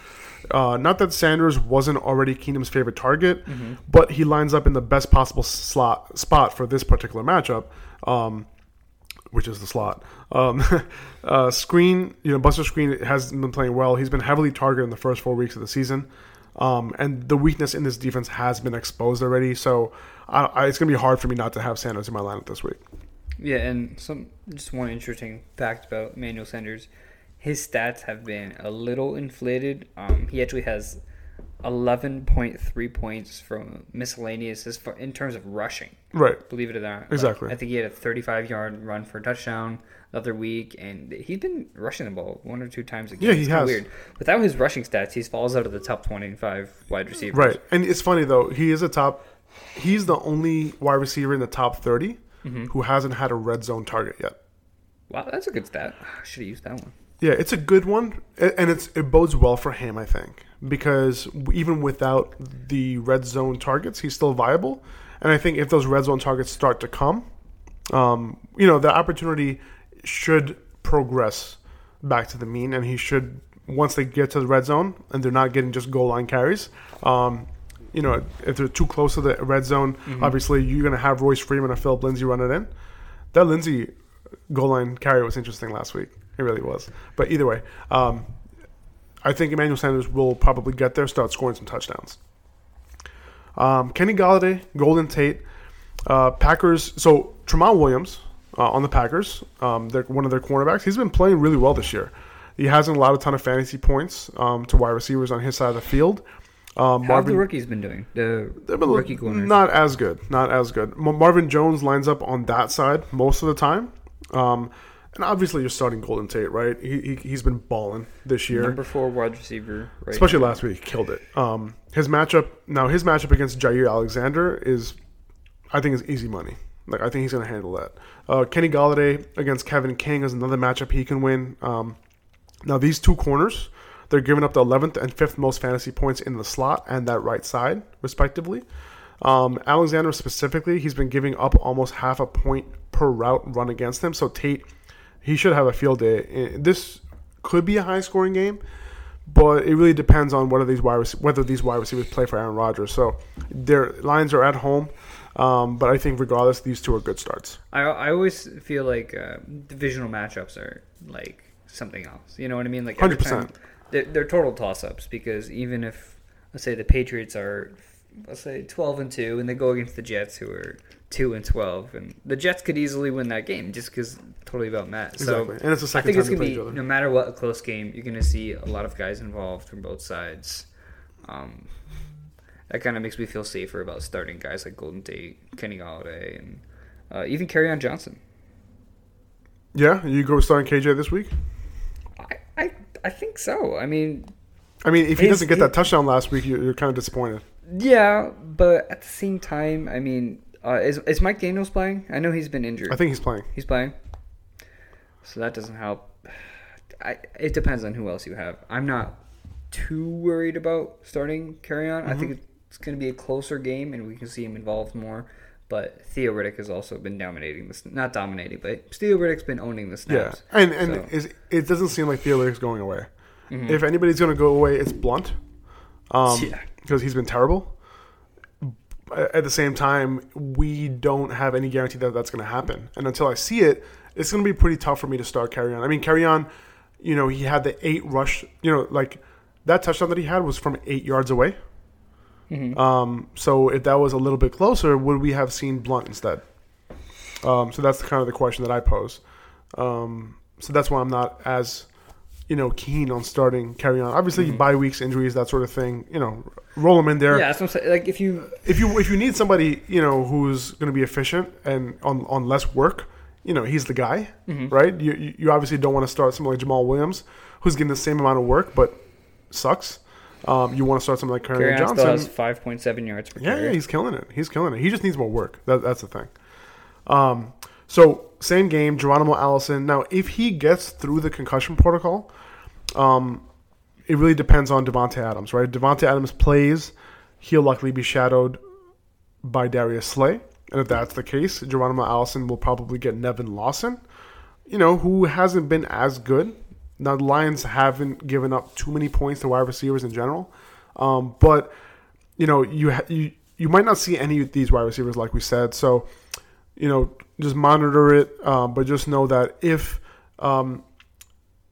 Uh, not that Sanders wasn't already Keenum's favorite target, mm-hmm. but he lines up in the best possible slot spot for this particular matchup, um, which is the slot. Um, uh, Screen, you know, Buster Screen hasn't been playing well. He's been heavily targeted in the first four weeks of the season, um, and the weakness in this defense has been exposed already. So I, I, it's going to be hard for me not to have Sanders in my lineup this week. Yeah, and some just one interesting fact about Emmanuel Sanders. His stats have been a little inflated. Um, he actually has eleven point three points from miscellaneous as far, in terms of rushing. Right. Believe it or not. Exactly. Like, I think he had a thirty-five-yard run for a touchdown the other week, and he's been rushing the ball one or two times a game. Yeah, he it's has. Weird. Without his rushing stats, he falls out of the top twenty-five wide receivers. Right. And it's funny, though. He is a top – he's the only wide receiver in the top thirty mm-hmm. who hasn't had a red zone target yet. Wow, that's a good stat. I should have used that one. Yeah, it's a good one, and it's it bodes well for him, I think, because even without the red zone targets, he's still viable. And I think if those red zone targets start to come, um, you know, the opportunity should progress back to the mean, and he should, once they get to the red zone and they're not getting just goal line carries, um, you know, if they're too close to the red zone, mm-hmm. obviously you're going to have Royce Freeman or Philip Lindsay run it in. That Lindsay goal line carry was interesting last week. It really was. But either way, um, I think Emmanuel Sanders will probably get there, start scoring some touchdowns. Um, Kenny Golladay, Golden Tate, uh, Packers. So Tramon Williams uh, on the Packers, um, they're one of their cornerbacks. He's been playing really well this year. He hasn't allowed a ton of fantasy points um, to wide receivers on his side of the field. Um, How Marvin, have the rookies been doing? The been rookie corners. Not as good. Not as good. Marvin Jones lines up on that side most of the time. Um And obviously, you're starting Golden Tate, right? He, he, he's been balling this year. Number four wide receiver. Right Especially now. Last week, he killed it. Um, his matchup now, his matchup against Jair Alexander is, I think, is easy money. Like I think he's going to handle that. Uh, Kenny Golladay against Kevin King is another matchup he can win. Um, now, these two corners, they're giving up the eleventh and fifth most fantasy points in the slot and that right side, respectively. Um, Alexander specifically, he's been giving up almost half a point per route run against him. So Tate. He should have a field day. This could be a high-scoring game, but it really depends on whether these wide whether these wide receivers play for Aaron Rodgers. So their lines are at home, um, but I think regardless, these two are good starts. I I always feel like uh, divisional matchups are like something else. You know what I mean? Like one hundred percent. They're, they're total toss-ups because even if let's say the Patriots are let's say twelve and two, and they go against the Jets, who are two and twelve, and the Jets could easily win that game just because totally about Matt. So exactly. And it's the second I think time it's going to be, no matter what, a close game. You're going to see a lot of guys involved from both sides. Um, that kind of makes me feel safer about starting guys like Golden Tate, Kenny Golladay, and uh, even Kerryon Johnson. Yeah, you go starting K J this week? I, I, I think so. I mean, I mean, if he doesn't get that touchdown last week, you're, you're kind of disappointed. Yeah, but at the same time, I mean. Uh, is is Mike Daniels playing? I know he's been injured. I think he's playing. He's playing. So that doesn't help. I, it depends on who else you have. I'm not too worried about starting Kerryon. Mm-hmm. I think it's going to be a closer game, and we can see him involved more. But Theo Riddick has also been dominating this. Not dominating, but Theo Riddick's been owning the snaps. Yeah, and, and so. is, it doesn't seem like Theo Riddick's going away. Mm-hmm. If anybody's going to go away, it's Blount. Um, yeah. Because he's been terrible. At the same time, we don't have any guarantee that that's going to happen. And until I see it, it's going to be pretty tough for me to start Kerryon. I mean, Kerryon, you know, he had the eight rush, you know, like that touchdown that he had was from eight yards away. Mm-hmm. Um, so if that was a little bit closer, would we have seen Blount instead? Um, so that's kind of the question that I pose. Um, so that's why I'm not as, you know, keen on starting Kerryon. Obviously, mm-hmm. bye weeks, injuries, that sort of thing, you know, roll them in there. Yeah, that's what I'm saying. Like if you if you if you need somebody, you know, who's going to be efficient and on, on less work, you know, he's the guy, mm-hmm. right? You you obviously don't want to start someone like Jamal Williams, who's getting the same amount of work but sucks. Um, you want to start someone like Kerryon Johnson. Still has five point seven yards per yeah, carry. Yeah, he's killing it. He's killing it. He just needs more work. That, that's the thing. Um, so same game, Geronimo Allison. Now, if he gets through the concussion protocol. Um, it really depends on Davante Adams, right? Davante Adams plays, he'll likely be shadowed by Darius Slay. And if that's the case, Geronimo Allison will probably get Nevin Lawson, you know, who hasn't been as good. Now, the Lions haven't given up too many points to wide receivers in general. Um, but, you know, you, ha- you you might not see any of these wide receivers like we said. So, you know, just monitor it. Um, but just know that if um,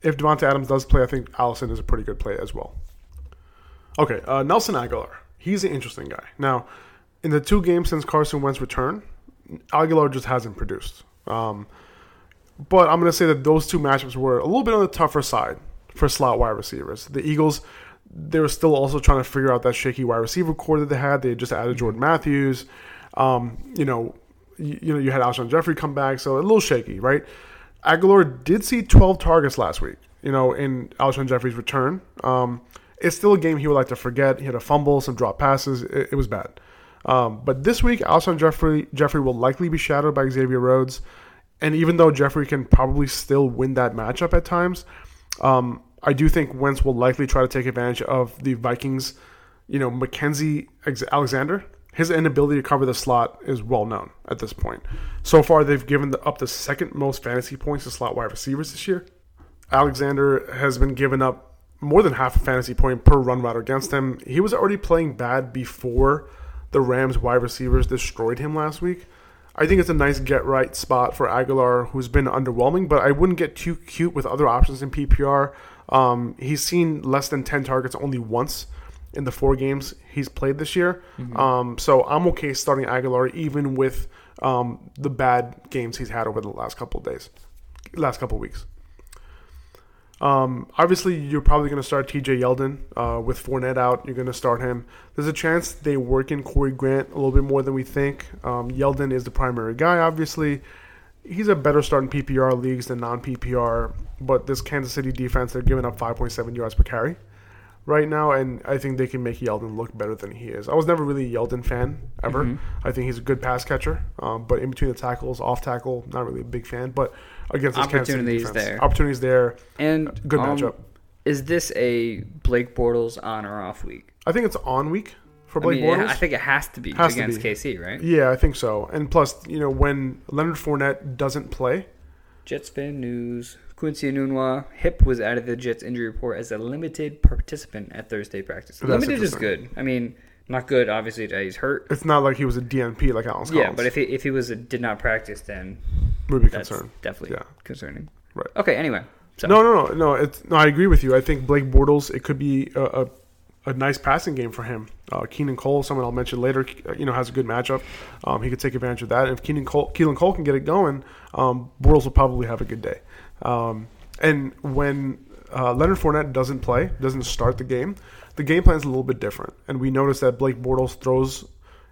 if Davante Adams does play, I think Allison is a pretty good play as well. Okay, uh, Nelson Aguilar. He's an interesting guy. Now, in the two games since Carson Wentz returned, Aguilar just hasn't produced. Um, but I'm going to say that those two matchups were a little bit on the tougher side for slot wide receivers. The Eagles, they were still also trying to figure out that shaky wide receiver core that they had. They had just added Jordan Matthews. Um, you know, you, you know, you had Alshon Jeffrey come back, so a little shaky, right? Aguilar did see twelve targets last week, you know, in Alshon Jeffrey's return. Um, it's still a game he would like to forget. He had a fumble, some drop passes. It, it was bad. Um, but this week, Alshon Jeffrey Jeffrey will likely be shadowed by Xavier Rhodes. And even though Jeffrey can probably still win that matchup at times, um, I do think Wentz will likely try to take advantage of the Vikings. You know, Mackenzie Alexander, his inability to cover the slot is well known at this point. So far, they've given the, up the second most fantasy points to slot wide receivers this year. Alexander has been given up more than half a fantasy point per run route against him. He was already playing bad before the Rams wide receivers destroyed him last week. I think it's a nice get-right spot for Aguilar, who's been underwhelming, but I wouldn't get too cute with other options in P P R. Um, he's seen less than ten targets only once in the four games he's played this year. Mm-hmm. Um, so I'm okay starting Aguilar, even with um, the bad games he's had over the last couple of days, last couple of weeks. Um, obviously, you're probably going to start T J Yeldon uh, with Fournette out. You're going to start him. There's a chance they work in Corey Grant a little bit more than we think. Um, Yeldon is the primary guy, obviously. He's a better start in P P R leagues than non-P P R, but this Kansas City defense, they're giving up five point seven yards per carry right now, and I think they can make Yeldon look better than he is. I was never really a Yeldon fan, ever. Mm-hmm. I think he's a good pass catcher, um, but in between the tackles, off tackle, not really a big fan, but... Against opportunities there. Opportunities there. And good um, matchup. Is this a Blake Bortles on or off week? I think it's on week for Blake I mean, Bortles. It, I think it has to be has against to be. K C, right? Yeah, I think so. And plus, you know, when Leonard Fournette doesn't play. Jets fan news. Quincy Enunwa, hip was out of the Jets injury report as a limited participant at Thursday practice. That's limited is good. I mean, not good, obviously, that he's hurt. It's not like he was a D N P like Alan Collins. Yeah, but if he, if he was a, did not practice, then... Would be That's concerned. Definitely yeah. concerning. Right. Okay. Anyway. So. No, no, no, no. It's no. I agree with you. I think Blake Bortles. It could be a a, a nice passing game for him. Uh, Keenan Cole, someone I'll mention later, you know, has a good matchup. Um, he could take advantage of that. And if Keenan Cole, Keelan Cole can get it going, um, Bortles will probably have a good day. Um, and when uh, Leonard Fournette doesn't play, doesn't start the game, the game plan is a little bit different. And we noticed that Blake Bortles throws.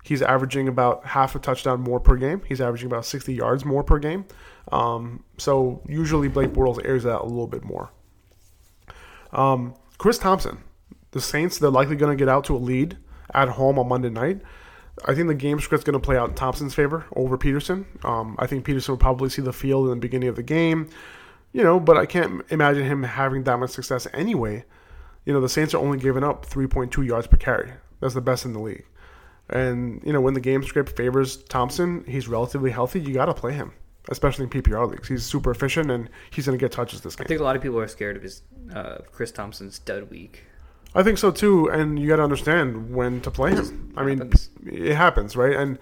He's averaging about half a touchdown more per game. He's averaging about sixty yards more per game. Um, so usually Blake Bortles airs that a little bit more. Um, Chris Thompson. The Saints, they're likely going to get out to a lead at home on Monday night. I think the game script's going to play out in Thompson's favor over Peterson. Um, I think Peterson will probably see the field in the beginning of the game. You know, but I can't imagine him having that much success anyway. You know, the Saints are only giving up three point two yards per carry. That's the best in the league. And, you know, when the game script favors Thompson, he's relatively healthy. You got to play him, especially in P P R leagues. He's super efficient, and he's going to get touches this game. I think a lot of people are scared of his uh, Chris Thompson's dud week. I think so, too. And you got to understand when to play him. I mean, happens. It happens, right? And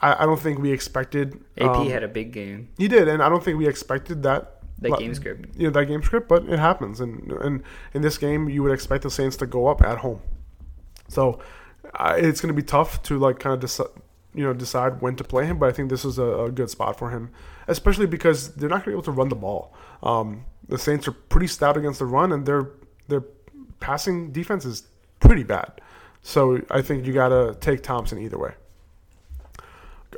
I, I don't think we expected... A P um, had a big game. He did, and I don't think we expected that. That game script. You know, that game script, but it happens. And, and in this game, you would expect the Saints to go up at home. So... It's going to be tough to like kind of deci- you know decide when to play him, but I think this is a, a good spot for him, especially because they're not going to be able to run the ball. Um, the Saints are pretty stout against the run, and their their passing defense is pretty bad. So I think you got to take Thompson either way.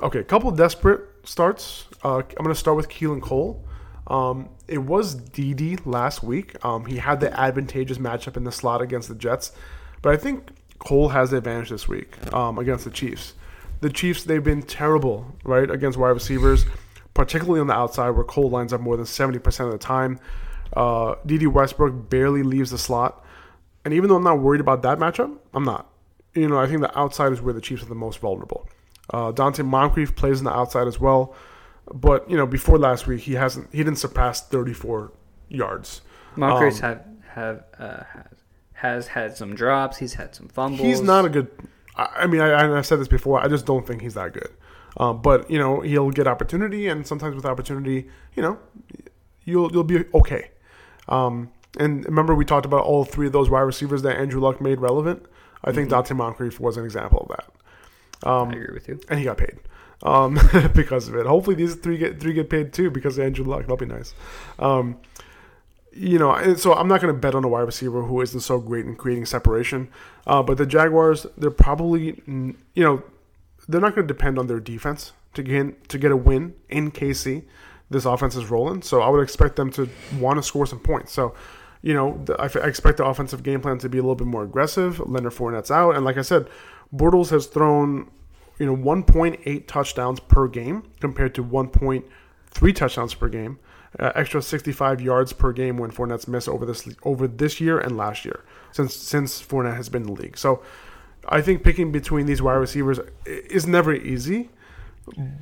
Okay, a couple desperate starts. Uh, I'm going to start with Keelan Cole. Um, it was Dede last week. Um, he had the advantageous matchup in the slot against the Jets, but I think. Cole has the advantage this week um, against the Chiefs. The Chiefs, they've been terrible, right, against wide receivers, particularly on the outside where Cole lines up more than seventy percent of the time. Uh, Dede Westbrook barely leaves the slot. And even though I'm not worried about that matchup, I'm not. You know, I think the outside is where the Chiefs are the most vulnerable. Uh, Dante Moncrief plays on the outside as well. But, you know, before last week, he hasn't he didn't surpass thirty-four yards. Moncrief um, have, have, uh, has had some drops. He's had some fumbles. He's not a good... I mean, I, I've said this before. I just don't think he's that good. Um, but, you know, he'll get opportunity. And sometimes with opportunity, you know, you'll you'll be okay. Um, and remember we talked about all three of those wide receivers that Andrew Luck made relevant? I mm-hmm. think Dante Moncrief was an example of that. Um, I agree with you. And he got paid um, because of it. Hopefully these three get three get paid too because of Andrew Luck. That'll be nice. Um, you know, and so I'm not going to bet on a wide receiver who isn't so great in creating separation. Uh, but the Jaguars, they're probably, you know, they're not going to depend on their defense to get to get a win in K C. This offense is rolling, so I would expect them to want to score some points. So, you know, I expect the offensive game plan to be a little bit more aggressive. Leonard Fournette's out, and like I said, Bortles has thrown, you know, one point eight touchdowns per game compared to one point three touchdowns per game. Uh, extra sixty-five yards per game when Fournette's missed over this over this year and last year since since Fournette has been in the league. So I think picking between these wide receivers is never easy,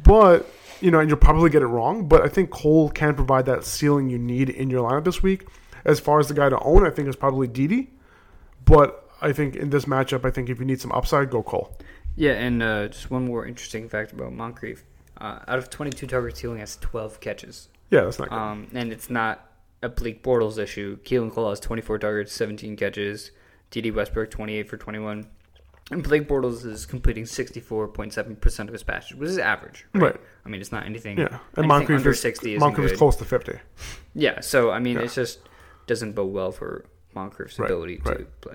but you know, and you'll probably get it wrong. But I think Cole can provide that ceiling you need in your lineup this week. As far as the guy to own, I think it's probably Dede, but I think in this matchup, I think if you need some upside, go Cole. Yeah, and uh, just one more interesting fact about Moncrief. Uh, out of twenty-two targets, he only has twelve catches. Yeah, that's not good. Um, and it's not a Blake Bortles issue. Keelan Cole has twenty-four targets, seventeen catches. Dede Westbrook, twenty-eight for twenty-one. And Blake Bortles is completing sixty-four point seven percent of his passes, which is average. Right? right. I mean, it's not anything, yeah. and anything Moncrief under is, sixty is Moncrief good. Is close to fifty. Yeah, so, I mean, yeah. It's just doesn't bode well for Moncrief's right, ability to right. play.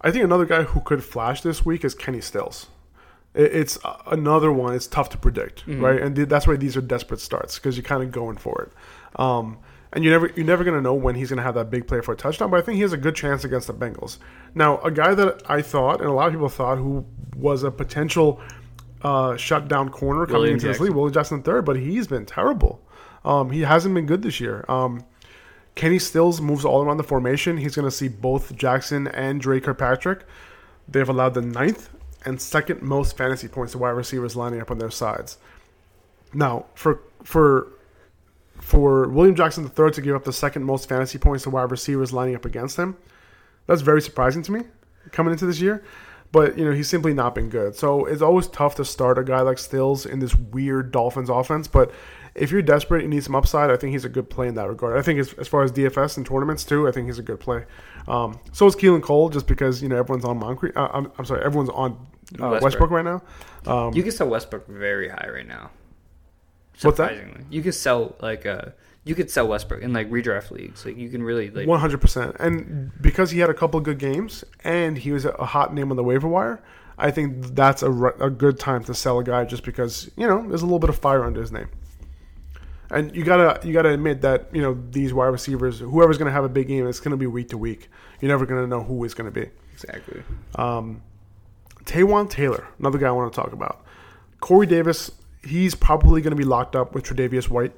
I think another guy who could flash this week is Kenny Stills. It's another one. It's tough to predict, mm-hmm. right? And that's why these are desperate starts because you're kind of going for it. Um, and you're never you're never going to know when he's going to have that big play for a touchdown, but I think he has a good chance against the Bengals. Now, a guy that I thought, and a lot of people thought, who was a potential uh, shutdown corner coming William into Jackson. This league, Willie Jackson the third, but he's been terrible. Um, he hasn't been good this year. Um Kenny Stills moves all around the formation. He's going to see both Jackson and Dre Kirkpatrick. They've allowed the ninth and second most fantasy points to wide receivers lining up on their sides. Now, for for for William Jackson the third to give up the second most fantasy points to wide receivers lining up against him, that's very surprising to me coming into this year. But, you know, he's simply not been good. So it's always tough to start a guy like Stills in this weird Dolphins offense. But if you're desperate and need some upside, I think he's a good play in that regard. I think as, as far as D F S and tournaments, too, I think he's a good play. Um, so is Keelan Cole just because, you know, everyone's on Moncrief. Uh, I'm, I'm sorry, everyone's on uh, Westbrook. Westbrook right now. Um, you can sell Westbrook very high right now. Surprisingly. What's that? You could sell, like, a... You could sell Westbrook in, like, redraft leagues. Like, you can really, like... one hundred percent. And because he had a couple of good games and he was a hot name on the waiver wire, I think that's a, re- a good time to sell a guy just because, you know, there's a little bit of fire under his name. And you got to you gotta admit that, you know, these wide receivers, whoever's going to have a big game, it's going to be week to week. You're never going to know who it's going to be. Exactly. Um, Taywan Taylor, another guy I want to talk about. Corey Davis, he's probably going to be locked up with Tre'Davious White.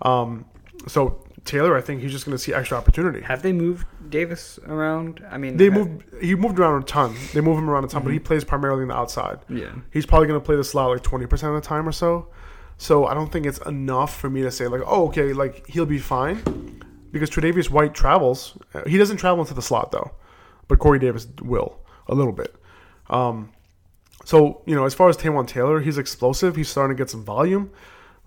Um... So, Taylor, I think he's just going to see extra opportunity. Have they moved Davis around? I mean, they have... moved. He moved around a ton. They move him around a ton, mm-hmm. but he plays primarily on the outside. Yeah. He's probably going to play the slot like twenty percent of the time or so. So, I don't think it's enough for me to say, like, oh, okay, like, he'll be fine. Because Tre'Davious White travels. He doesn't travel into the slot, though. But Corey Davis will a little bit. Um, so, you know, as far as Taywan Taylor, he's explosive. He's starting to get some volume.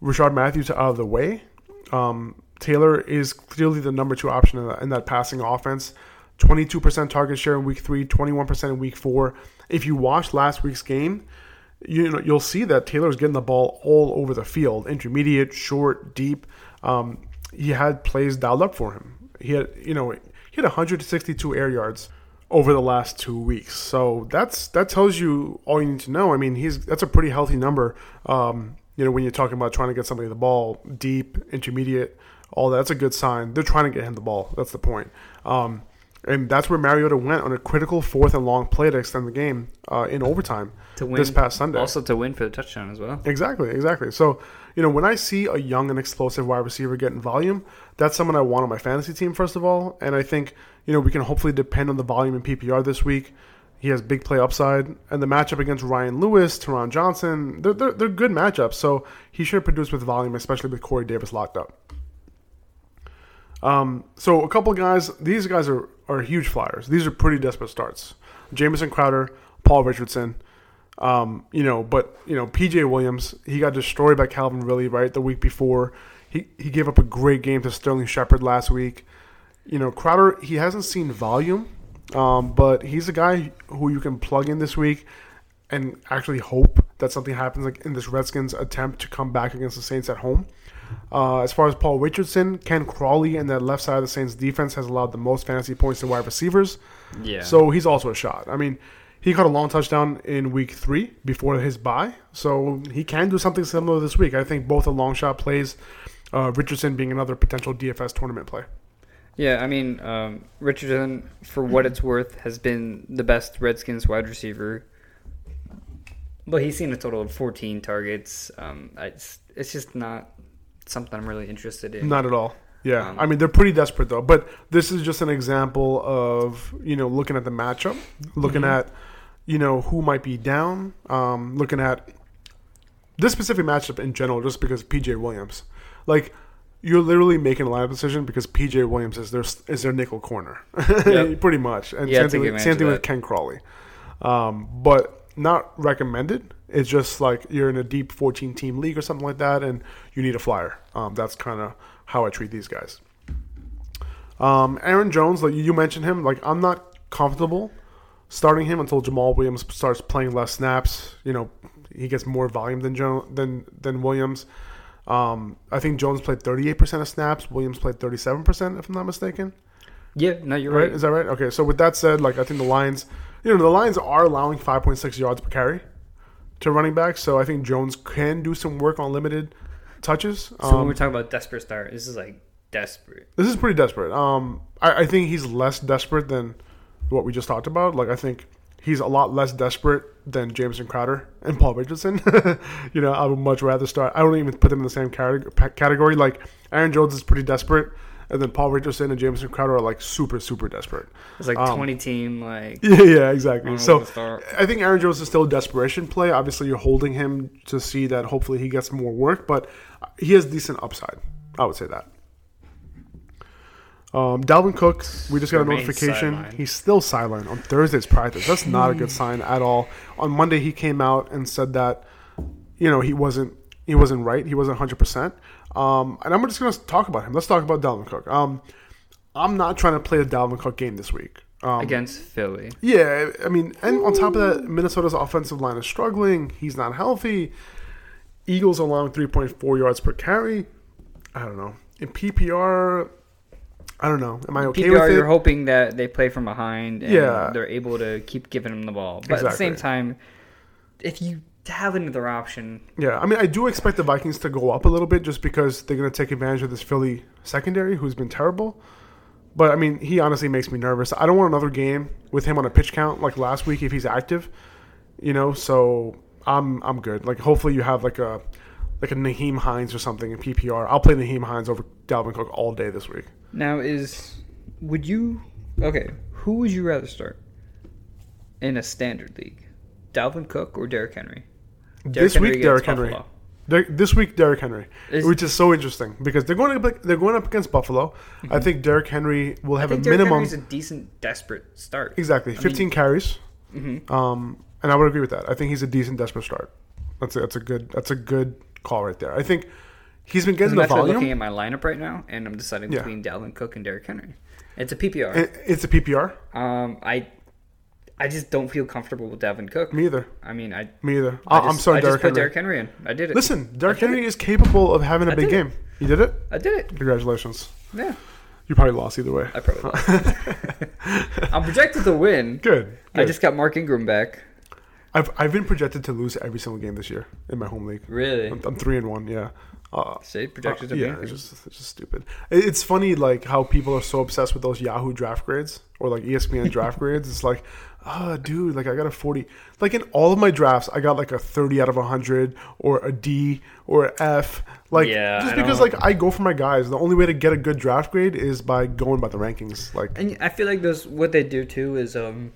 Rashard Matthews out of the way. Um... Taylor is clearly the number two option in that, in that passing offense. twenty-two percent target share in week three, twenty-one percent in week four. If you watch last week's game, you know, you'll see that Taylor's getting the ball all over the field, intermediate, short, deep. Um, he had plays dialed up for him. He had, you know, he had one hundred sixty-two air yards over the last two weeks. So that's that tells you all you need to know. I mean, he's that's a pretty healthy number. Um, you know, when you're talking about trying to get somebody the ball deep, intermediate. All that's a good sign. They're trying to get him the ball. That's the point. Um, and that's where Mariota went on a critical fourth and long play to extend the game uh, in overtime to win, this past Sunday. Also to win for the touchdown as well. Exactly, exactly. So, you know, when I see a young and explosive wide receiver getting volume, that's someone I want on my fantasy team, first of all. And I think, you know, we can hopefully depend on the volume in P P R this week. He has big play upside. And the matchup against Ryan Lewis, Teron Johnson, they're, they're, they're good matchups. So he should produce with volume, especially with Corey Davis locked up. Um, so a couple guys, these guys are, are huge flyers. These are pretty desperate starts. Jamison Crowder, Paul Richardson, um, you know, but, you know, P J Williams, he got destroyed by Calvin Ridley, right, the week before. He he gave up a great game to Sterling Shepard last week. You know, Crowder, he hasn't seen volume, um, but he's a guy who you can plug in this week and actually hope that something happens like in this Redskins attempt to come back against the Saints at home. Uh, as far as Paul Richardson, Ken Crawley and that left side of the Saints defense has allowed the most fantasy points to wide receivers. Yeah. So he's also a shot. I mean, he caught a long touchdown in week three before his bye, so he can do something similar this week. I think both the long shot plays, uh, Richardson being another potential D F S tournament play. Yeah, I mean, um, Richardson, for what it's worth, has been the best Redskins wide receiver. But he's seen a total of fourteen targets. Um, it's, it's just not something I'm really interested in. Not at all. Yeah. Um, I mean, they're pretty desperate, though. But this is just an example of, you know, looking at the matchup, looking mm-hmm. at, you know, who might be down, um, looking at this specific matchup in general just because P J Williams. Like, you're literally making a lineup decision because P J Williams is their, is their nickel corner. Yep. Pretty much. And yeah, same thing, with, same thing with Ken Crawley. Um, but not recommended. It's just like you're in a deep fourteen-team league or something like that, and you need a flyer. Um, that's kind of how I treat these guys. Um, Aaron Jones, like you mentioned him, like I'm not comfortable starting him until Jamal Williams starts playing less snaps. You know, he gets more volume than Jones, than than Williams. Um, I think Jones played thirty-eight percent of snaps. Williams played thirty-seven percent, if I'm not mistaken. Yeah, no, you're right. right. Is that right? Okay, so with that said, like I think the Lions, you know, the Lions are allowing five point six yards per carry to running backs, so I think Jones can do some work on limited touches. So um, when we talk about desperate start, this is like desperate. This is pretty desperate. Um, I, I think he's less desperate than what we just talked about. Like I think he's a lot less desperate than Jamison Crowder and Paul Richardson. You know, I would much rather start. I don't even put them in the same category. Like Aaron Jones is pretty desperate. And then Paul Richardson and Jamison Crowder are, like, super, super desperate. It's like twenty-team, um, like... Yeah, yeah, exactly. So I think Aaron Jones is still a desperation play. Obviously, you're holding him to see that hopefully he gets more work. But he has decent upside. I would say that. Um, Dalvin Cook, we just got a notification. Sideline. He's still sidelined on Thursday's practice. That's not a good sign at all. On Monday, he came out and said that, you know, he wasn't, he wasn't right. He wasn't one hundred percent. Um, and I'm just going to talk about him. Let's talk about Dalvin Cook. Um, I'm not trying to play a Dalvin Cook game this week. Um, Against Philly. Yeah, I mean, and on top of that, Minnesota's offensive line is struggling. He's not healthy. Eagles allowing three point four yards per carry. I don't know. In P P R, I don't know. Am I okay P P R, with it? P P R, you're hoping that they play from behind and yeah. they're able to keep giving him the ball. But exactly. At the same time, if you... to have another option. Yeah, I mean, I do expect the Vikings to go up a little bit just because they're going to take advantage of this Philly secondary who's been terrible. But, I mean, he honestly makes me nervous. I don't want another game with him on a pitch count like last week if he's active, you know, so I'm I'm good. Like, hopefully you have like a like a Nyheim Hines or something in P P R. I'll play Nyheim Hines over Dalvin Cook all day this week. Now is, would you, okay, who would you rather start in a standard league? Dalvin Cook or Derrick Henry? Derrick this Henry week, Derrick Henry. Derrick, this week, Derrick Henry, is, which is so interesting because they're going up, they're going up against Buffalo. Mm-hmm. I think Derrick Henry will have I think a Derrick minimum. Henry's a decent, desperate start. Exactly, fifteen I mean, carries. Mm-hmm. Um, and I would agree with that. I think he's a decent, desperate start. That's a, that's a good that's a good call right there. I think he's been getting the volume. I'm looking at my lineup right now, and I'm deciding yeah. between Dalvin Cook and Derrick Henry. It's a P P R. It, it's a P P R. Um, I. I just don't feel comfortable with Dalvin Cook. Me either. I mean, I... Me either. I just, I'm sorry, I Derrick Henry. I just put Henry. Derrick Henry in. I did it. Listen, Derrick Henry it. is capable of having a I big game. You did it? I did it. Congratulations. Yeah. You probably lost either way. I probably lost. I'm projected to win. Good. Good. I just got Mark Ingram back. I've I've been projected to lose every single game this year in my home league. Really? I'm, I'm three and one, yeah. Uh, See, projections uh, are yeah, it's just, it's just stupid. It's funny, like, how people are so obsessed with those Yahoo draft grades or, like, E S P N draft grades. It's like, ah, oh, dude, like, I got a forty. Like, in all of my drafts, I got, like, a thirty out of one hundred or a D or an F. Like, yeah, just I because, like, I go for my guys. The only way to get a good draft grade is by going by the rankings. Like, and I feel like those, what they do, too, is, um,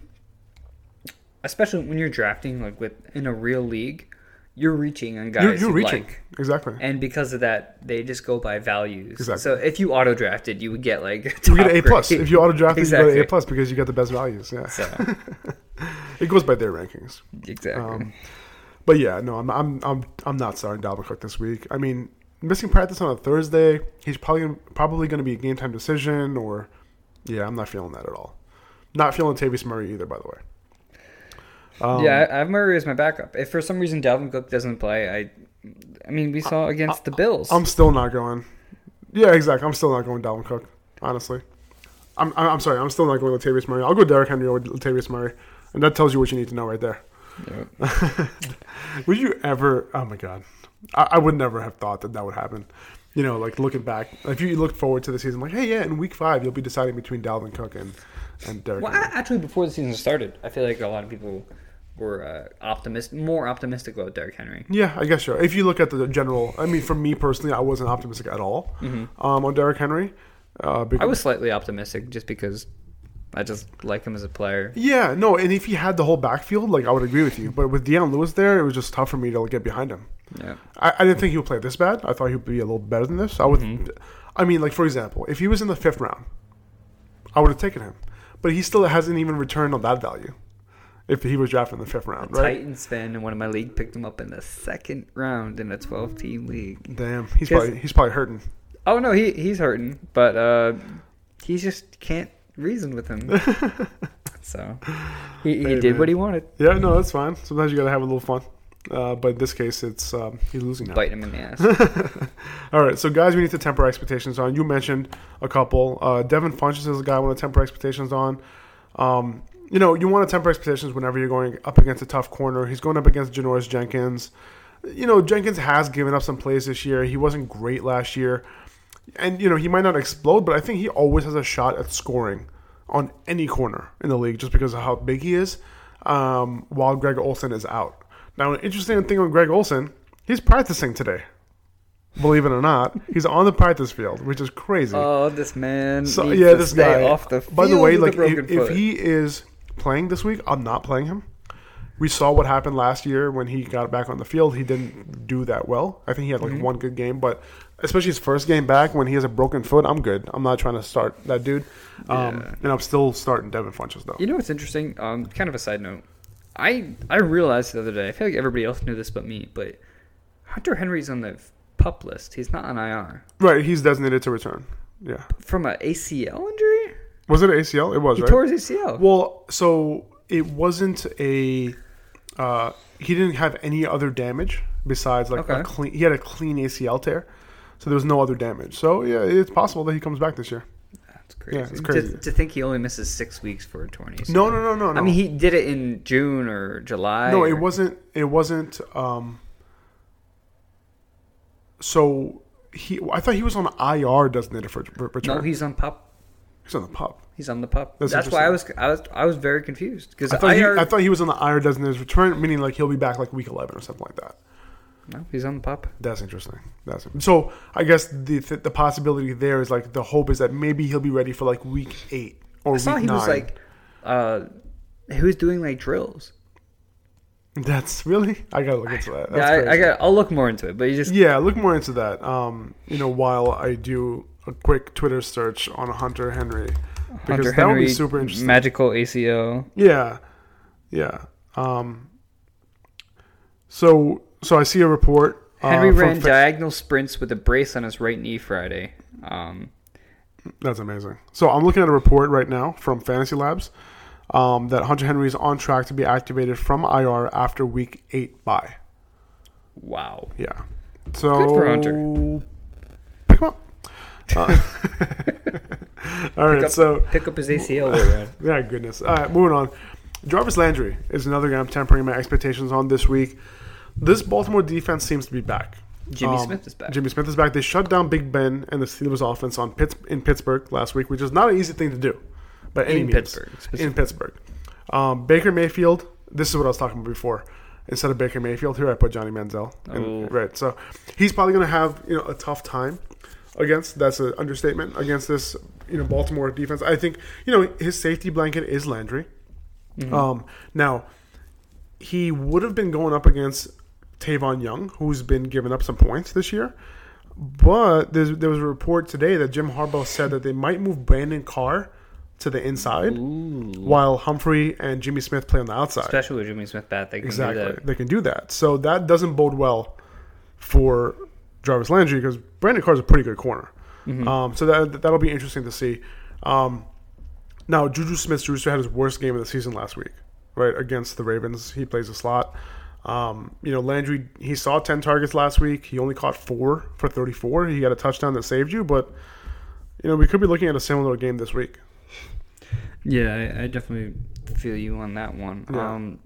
especially when you're drafting, like, with in a real league, you're reaching on guys. You're, you're reaching, like. Exactly. And because of that, they just go by values. Exactly. So if you auto drafted, you would get like you get an A plus. If you auto drafted, exactly. You get an A plus because you got the best values. Yeah. So. It goes by their rankings. Exactly. Um, but yeah, no, I'm I'm I'm I'm not starting Dalvin Cook this week. I mean, missing practice on a Thursday, he's probably probably going to be a game time decision. Or yeah, I'm not feeling that at all. Not feeling Tavis Murray either, by the way. Um, yeah, I have Murray as my backup. If for some reason Dalvin Cook doesn't play, I I mean, we saw against I, I, the Bills. I'm still not going. Yeah, exactly. I'm still not going Dalvin Cook, honestly. I'm I'm sorry. I'm still not going Latavius Murray. I'll go Derrick Henry or Latavius Murray. And that tells you what you need to know right there. Yeah. Would you ever – oh, my God. I, I would never have thought that that would happen. You know, like looking back. If you look forward to the season, like, hey, yeah, in week five you'll be deciding between Dalvin Cook and, and Derrick Henry. Well, actually, before the season started, I feel like a lot of people – We're uh, optimist, more optimistic about Derrick Henry. Yeah, I guess sure. If you look at the general, I mean, for me personally, I wasn't optimistic at all mm-hmm. um, on Derrick Henry. Uh, because, I was slightly optimistic just because I just like him as a player. Yeah, no, and if he had the whole backfield, like I would agree with you. But with Deion Lewis there, it was just tough for me to like, get behind him. Yeah, I, I didn't think he would play this bad. I thought he would be a little better than this. I would, mm-hmm. I mean, like for example, if he was in the fifth round, I would have taken him. But he still hasn't even returned on that value. If he was drafted in the fifth round, a right? Titans fan in one of my league picked him up in the second round in a twelve-team league. Damn, he's probably he's probably hurting. Oh no, he he's hurting, but uh, he just can't reason with him. So he, he hey, did man. What he wanted. Yeah, no, that's fine. Sometimes you gotta have a little fun. Uh, but in this case, it's um, he's losing now. Biting him in the ass. All right, so guys, we need to temper expectations on. You mentioned a couple. Uh, Devin Funchess is a guy I want to temper expectations on. Um. You know, you want to temper expectations whenever you're going up against a tough corner. He's going up against Janoris Jenkins. You know, Jenkins has given up some plays this year. He wasn't great last year. And, you know, he might not explode, but I think he always has a shot at scoring on any corner in the league just because of how big he is um, while Greg Olsen is out. Now, an interesting thing on Greg Olsen, he's practicing today. Believe it or not, he's on the practice field, which is crazy. Oh, this man so, needs yeah, to this stay guy, off the field By the way, like, the if, if he is... playing this week, I'm not playing him. We saw what happened last year when he got back on the field. He didn't do that well. I think he had like mm-hmm. one good game, but especially his first game back when he has a broken foot, I'm good. I'm not trying to start that dude. Um, yeah. And I'm still starting Devin Funchess though. You know what's interesting? Um, kind of a side note. I, I realized the other day, I feel like everybody else knew this but me, but Hunter Henry's on the PUP list. He's not on I R. Right. He's designated to return. Yeah. From an A C L injury? Was it an A C L? It was, he right? He tore his A C L. Well, so it wasn't a uh, – he didn't have any other damage besides like okay. a clean – he had a clean A C L tear. So there was no other damage. So, yeah, it's possible that he comes back this year. That's crazy. Yeah, it's crazy. To, to think he only misses six weeks for a torn A C L. No, no, no, no, no. I mean, he did it in June or July. No, or... it wasn't – it wasn't um, – so he – I thought he was on I R designated for return. No, he's on PUP. He's on the PUP. He's on the PUP. That's, That's why I was I was I was very confused because I, I thought he was on the I R designated return, meaning like he'll be back like week eleven or something like that. No, he's on the PUP. That's interesting. That's so. I guess the the possibility there is like the hope is that maybe he'll be ready for like week eight or I week saw he nine. Was like, uh, he was doing like drills. That's really. I gotta look into that. That's yeah, crazy. I, I got. I'll look more into it. But you just yeah, look more into that. Um, you know, while I do. A quick Twitter search on Hunter Henry because Hunter that Henry, would be super interesting. Magical A C O. Yeah, yeah. Um, so, so I see a report. Henry uh, ran from, diagonal sprints with a brace on his right knee Friday. Um, that's amazing. So I'm looking at a report right now from Fantasy Labs um, that Hunter Henry is on track to be activated from I R after Week Eight bye. Wow. Yeah. So good for Hunter. Pick him up. Uh, all right, pick up, so pick up his A C L. There, yeah, goodness. All right, moving on. Jarvis Landry is another guy I'm tempering my expectations on this week. This Baltimore defense seems to be back. Jimmy um, Smith is back. Jimmy Smith is back. They shut down Big Ben and the Steelers' offense on Pitts in Pittsburgh last week, which is not an easy thing to do by any in means. Pittsburgh, in Pittsburgh. Um, Baker Mayfield. This is what I was talking about before. Instead of Baker Mayfield, here I put Johnny Manziel. Oh. And, right, so he's probably going to have you know a tough time against. That's an understatement against this you know Baltimore defense. I think you know his safety blanket is Landry. Mm-hmm. Um, now he would have been going up against Tavon Young, who's been giving up some points this year. But there was a report today that Jim Harbaugh said that they might move Brandon Carr to the inside, Ooh. while Humphrey and Jimmy Smith play on the outside. Especially with Jimmy Smith back, they can exactly. do that. They can do that. So that doesn't bode well for Jarvis Landry because Brandon Carr's a pretty good corner. Mm-hmm. Um, so that, that'll be interesting to see. Um, now, Juju Smith-Schuster had his worst game of the season last week, right, against the Ravens. He plays a slot. Um, you know, Landry, he saw ten targets last week. He only caught four for thirty-four. He had a touchdown that saved you, but, you know, we could be looking at a similar game this week. Yeah, I, I definitely feel you on that one. Yeah. Um,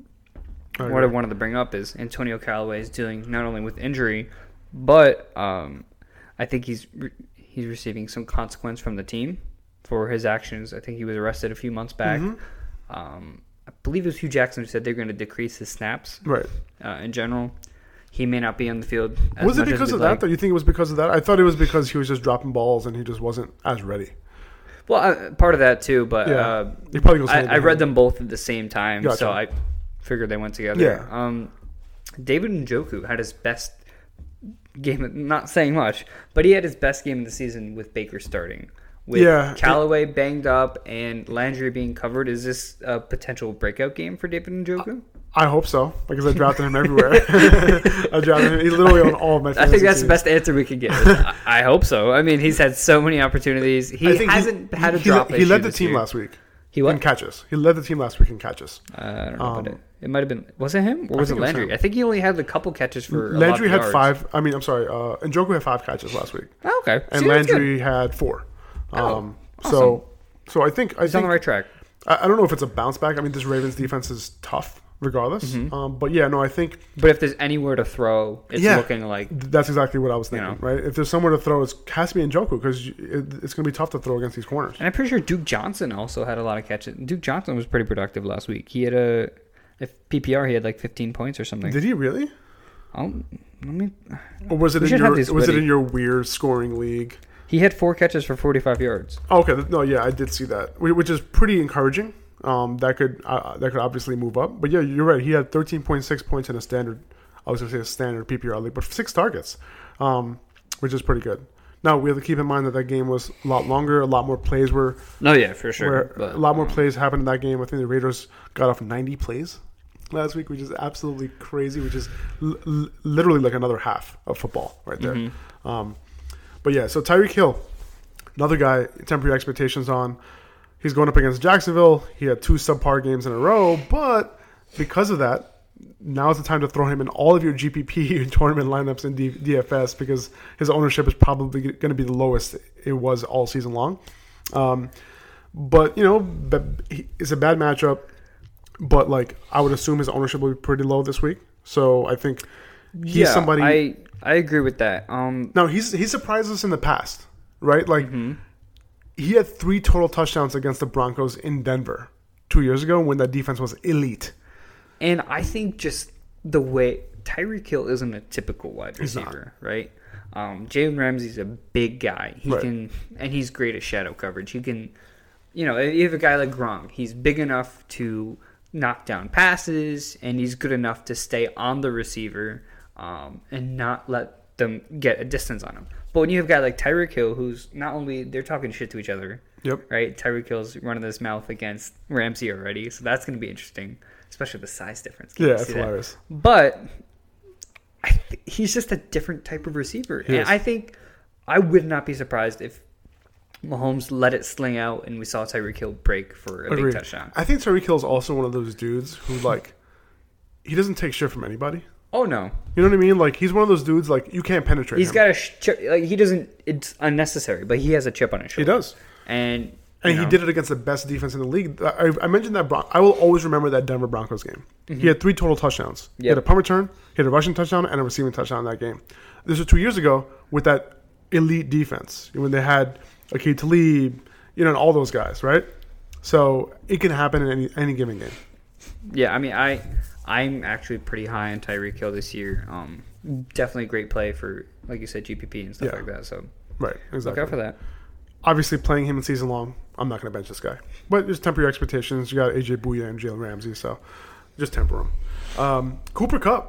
okay. What I wanted to bring up is Antonio Callaway is dealing not only with injury, but um, I think he's re- he's receiving some consequence from the team for his actions. I think he was arrested a few months back. Mm-hmm. Um, I believe it was Hugh Jackson who said they're going to decrease his snaps. Right. Uh, in general, he may not be on the field. As was it much because as of that? Like. Though? You think it was because of that? I thought it was because he was just dropping balls and he just wasn't as ready. Well, uh, part of that too, but yeah. uh, he probably goes I, I read them both at the same time, gotcha. So I figured they went together. Yeah. Um, David Njoku had his best game. Not saying much, but he had his best game of the season with Baker starting. With yeah, Callaway it, banged up and Landry being covered, is this a potential breakout game for David Njoku? I hope so, because I drafted him everywhere. I drafted him. He's literally on all of my fantasy I think that's teams. The best answer we could get. I, I hope so. I mean, he's had so many opportunities. He hasn't he, had a he, drop he, issue He led the team year. last week. He what? In catches. He led the team last week in catches. Uh, I don't know um, about it. It might have been – was it him or was it Landry? It I think he only had a couple catches for Landry a lot of had yards. five – I mean, I'm sorry. Uh, Njoku had five catches last week. Oh, okay. And See, Landry had four. Oh, um, awesome. So, so I think I he's think, on the right track. I, I don't know if it's a bounce back. I mean, this Ravens defense is tough, regardless. Mm-hmm. Um, but yeah, no, I think. But if there's anywhere to throw, it's yeah, looking like that's exactly what I was thinking. You know. Right? If there's somewhere to throw, it's has to be Njoku because it, it's going to be tough to throw against these corners. And I'm pretty sure Duke Johnson also had a lot of catches. Duke Johnson was pretty productive last week. He had a if P P R, he had like fifteen points or something. Did he really? Um, let me. Or was it in your was witty. it in your weird scoring league? He had four catches for forty-five yards. Okay, no, yeah, I did see that, which is pretty encouraging. Um, that could uh, that could obviously move up, but yeah, you're right. He had thirteen point six points in a standard. I was going to say a standard P P R league, but six targets, um, which is pretty good. Now we have to keep in mind that that game was a lot longer. A lot more plays were. No, yeah, for sure. But, a lot more um, plays happened in that game. I think the Raiders got off ninety plays last week, which is absolutely crazy. Which is l- l- literally like another half of football right there. Mm-hmm. Um, But yeah, so Tyreek Hill, another guy, temporary expectations on. He's going up against Jacksonville. He had two subpar games in a row, but because of that, now is the time to throw him in all of your G P P and tournament lineups in D F S because his ownership is probably going to be the lowest it was all season long. Um, but, you know, it's a bad matchup, but like I would assume his ownership will be pretty low this week. So I think he's yeah, somebody... I- I agree with that. Um, now, he's he surprised us in the past, right? Like, mm-hmm. he had three total touchdowns against the Broncos in Denver two years ago when that defense was elite. And I think just the way Tyreek Hill isn't a typical wide receiver, right? Um, Jalen Ramsey's a big guy. He right. can, and he's great at shadow coverage. He can, you know, if you have a guy like Gronk, he's big enough to knock down passes, and he's good enough to stay on the receiver Um, and not let them get a distance on him. But when you have a guy like Tyreek Hill, who's not only they're talking shit to each other, yep, right? Tyreek Hill's running his mouth against Ramsey already, so that's going to be interesting, especially the size difference. Can yeah, it's hilarious. That? But I th- he's just a different type of receiver, he and is. I think I would not be surprised if Mahomes let it sling out and we saw Tyreek Hill break for a Agreed. big touchdown. I think Tyreek Hill is also one of those dudes who like he doesn't take shit from anybody. Oh, no. You know what I mean? Like, he's one of those dudes, like, you can't penetrate He's him. got a... Sh- like, he doesn't... It's unnecessary, but he has a chip on his shoulder. He does. And And he know? did it against the best defense in the league. I, I mentioned that. Bron- I will always remember that Denver Broncos game. Mm-hmm. He had three total touchdowns. Yep. He had a punt return, he had a rushing touchdown, and a receiving touchdown in that game. This was two years ago with that elite defense when they had Aqib Talib, you know, and all those guys, right? So it can happen in any any given game. Yeah, I mean, I I'm actually pretty high on Tyreek Hill this year. Um, definitely great play for, like you said, G P P and stuff yeah. like that. So right, exactly. Look out for that. Obviously, playing him in season long, I'm not going to bench this guy. But just temper your expectations. You got A J Bouye and Jalen Ramsey, so just temper him. Um, Cooper Kupp,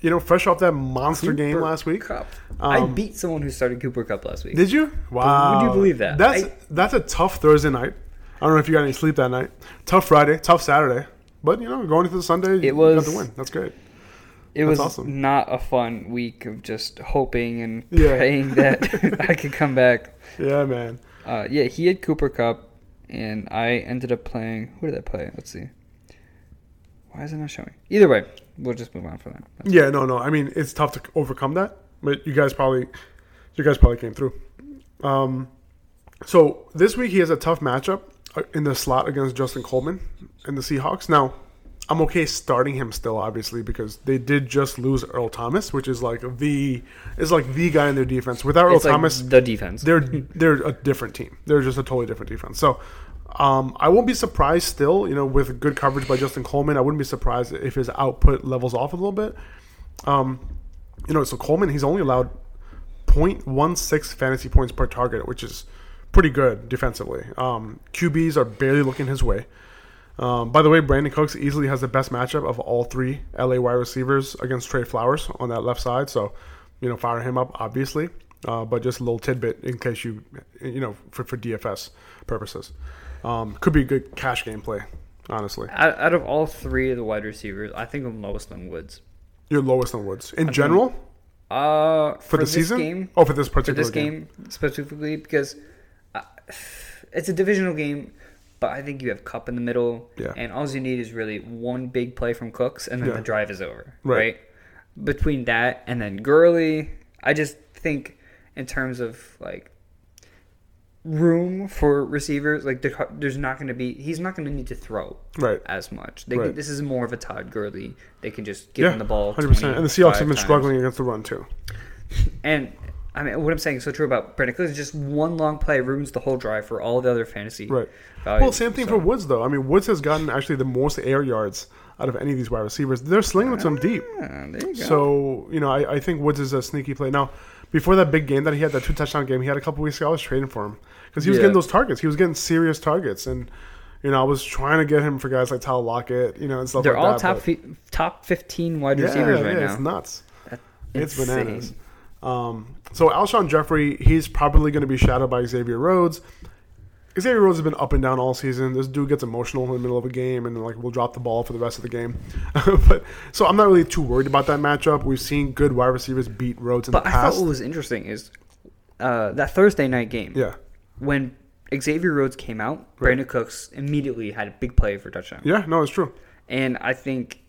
you know, fresh off that monster Cooper game last week. Kupp. Um, I beat someone who started Cooper Kupp last week. Did you? Wow. Would you believe that? That's I, that's a tough Thursday night. I don't know if you got any sleep that night. Tough Friday, tough Saturday. But, you know, going into the Sunday, it you was, got the win. That's great. It That's was awesome. Not a fun week of just hoping and yeah. praying that I could come back. Yeah, man. Uh, yeah, he had Cooper Kupp, and I ended up playing. Who did I play? Let's see. Why is it not showing? Either way, we'll just move on from that. That's yeah, no, no. I mean, it's tough to overcome that, but you guys probably, you guys probably came through. Um, so this week he has a tough matchup in the slot against Justin Coleman and the Seahawks. Now, I'm okay starting him still, obviously, because they did just lose Earl Thomas, which is like the is like the guy in their defense. Without Earl it's Thomas, like the defense they're they're a different team. They're just a totally different defense. So, um, I won't be surprised still, you know, with good coverage by Justin Coleman. I wouldn't be surprised if his output levels off a little bit. Um, you know, so Coleman, he's only allowed zero point one six fantasy points per target, which is pretty good defensively. Um, Q Bs are barely looking his way. Um, by the way, Brandon Cooks easily has the best matchup of all three L A wide receivers against Trey Flowers on that left side. So, you know, fire him up, obviously. Uh, but just a little tidbit in case you, you know, for, for D F S purposes. Um, could be a good cash game play, honestly. Out, out of all three of the wide receivers, I think I'm lowest on Woods. You're lowest on Woods. In I general? Think, uh, for, for the season? Game, oh, for this particular for this game. this game specifically because I, it's a divisional game. But I think you have Kupp in the middle, yeah. and all you need is really one big play from Cooks, and then yeah. the drive is over, right. right? Between that and then Gurley, I just think in terms of like room for receivers, like there's not going to be, he's not going to need to throw right. as much. They right. can, this is more of a Todd Gurley. They can just give yeah, him the ball. one hundred percent. And the Seahawks have been times. struggling against the run too. And I mean, what I'm saying is so true about Brandon Cooks. Just one long play ruins the whole drive for all the other fantasy right. values. Well, same thing so. for Woods, though. I mean, Woods has gotten actually the most air yards out of any of these wide receivers. They're slinging with ah, some deep. There you go. So, you know, I, I think Woods is a sneaky play. Now, before that big game that he had, that two-touchdown game, he had a couple weeks ago, I was trading for him because he was yeah. getting those targets. He was getting serious targets. And, you know, I was trying to get him for guys like Tyler Lockett, you know, and stuff They're like that. They're all top, f- top fifteen wide yeah, receivers yeah, right yeah, now. Yeah, it's nuts. That's it's insane. bananas. Um, so Alshon Jeffrey, he's probably going to be shadowed by Xavier Rhodes. Xavier Rhodes has been up and down all season. This dude gets emotional in the middle of a game and like will drop the ball for the rest of the game. but so I'm not really too worried about that matchup. We've seen good wide receivers beat Rhodes in but the past. But I thought what was interesting is uh, that Thursday night game. Yeah. When Xavier Rhodes came out, right. Brandon Cooks immediately had a big play for a touchdown. Yeah, no, it's true. And I think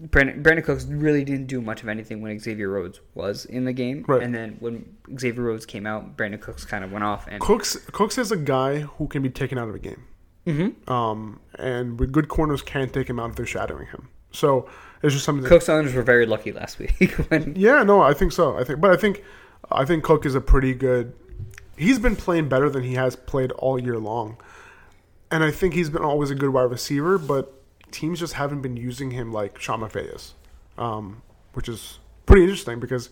Brandon, Brandon Cooks really didn't do much of anything when Xavier Rhodes was in the game. Right. And then when Xavier Rhodes came out, Brandon Cooks kind of went off. And Cooks Cooks is a guy who can be taken out of a game. Mm-hmm. Um, and with good corners can take him out if they're shadowing him. So it's just something that Cooks owners were very lucky last week. when... Yeah, no, I think so. I think, But I think I think Cook is a pretty good – he's been playing better than he has played all year long. And I think he's been always a good wide receiver, but – teams just haven't been using him like Sean McVay is, um, which is pretty interesting because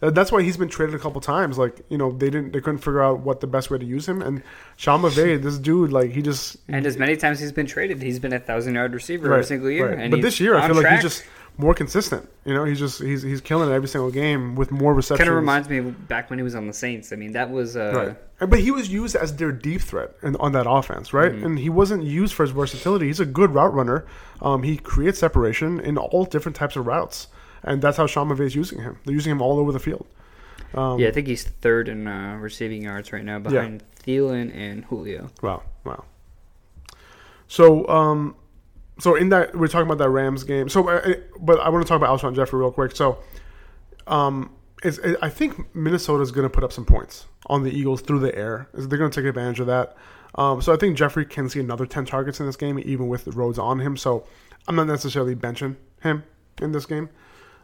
that's why he's been traded a couple times. Like, you know, they didn't, they couldn't figure out what the best way to use him. And Sean McVay, this dude, like he just and as many times he's been traded, he's been a thousand yard receiver right, every single year. Right. And but this year, I feel track. like he's just more consistent. You know, he's just he's he's killing it every single game with more receptions. Kind of reminds me of back when he was on the Saints. I mean, that was uh, right. But he was used as their deep threat and on that offense, right? Mm-hmm. And he wasn't used for his versatility. He's a good route runner. Um, he creates separation in all different types of routes. And that's how Sean McVay is using him. They're using him all over the field. Um, yeah, I think he's third in uh, receiving yards right now behind yeah. Thielen and Julio. Wow, wow. So, um, so in that we're talking about that Rams game. So, uh, but I want to talk about Alshon Jeffrey real quick. So, um, is, is I think Minnesota's going to put up some points on the Eagles through the air. They're going to take advantage of that. Um, so I think Jeffrey can see another ten targets in this game, even with the Rhodes on him. So I'm not necessarily benching him in this game.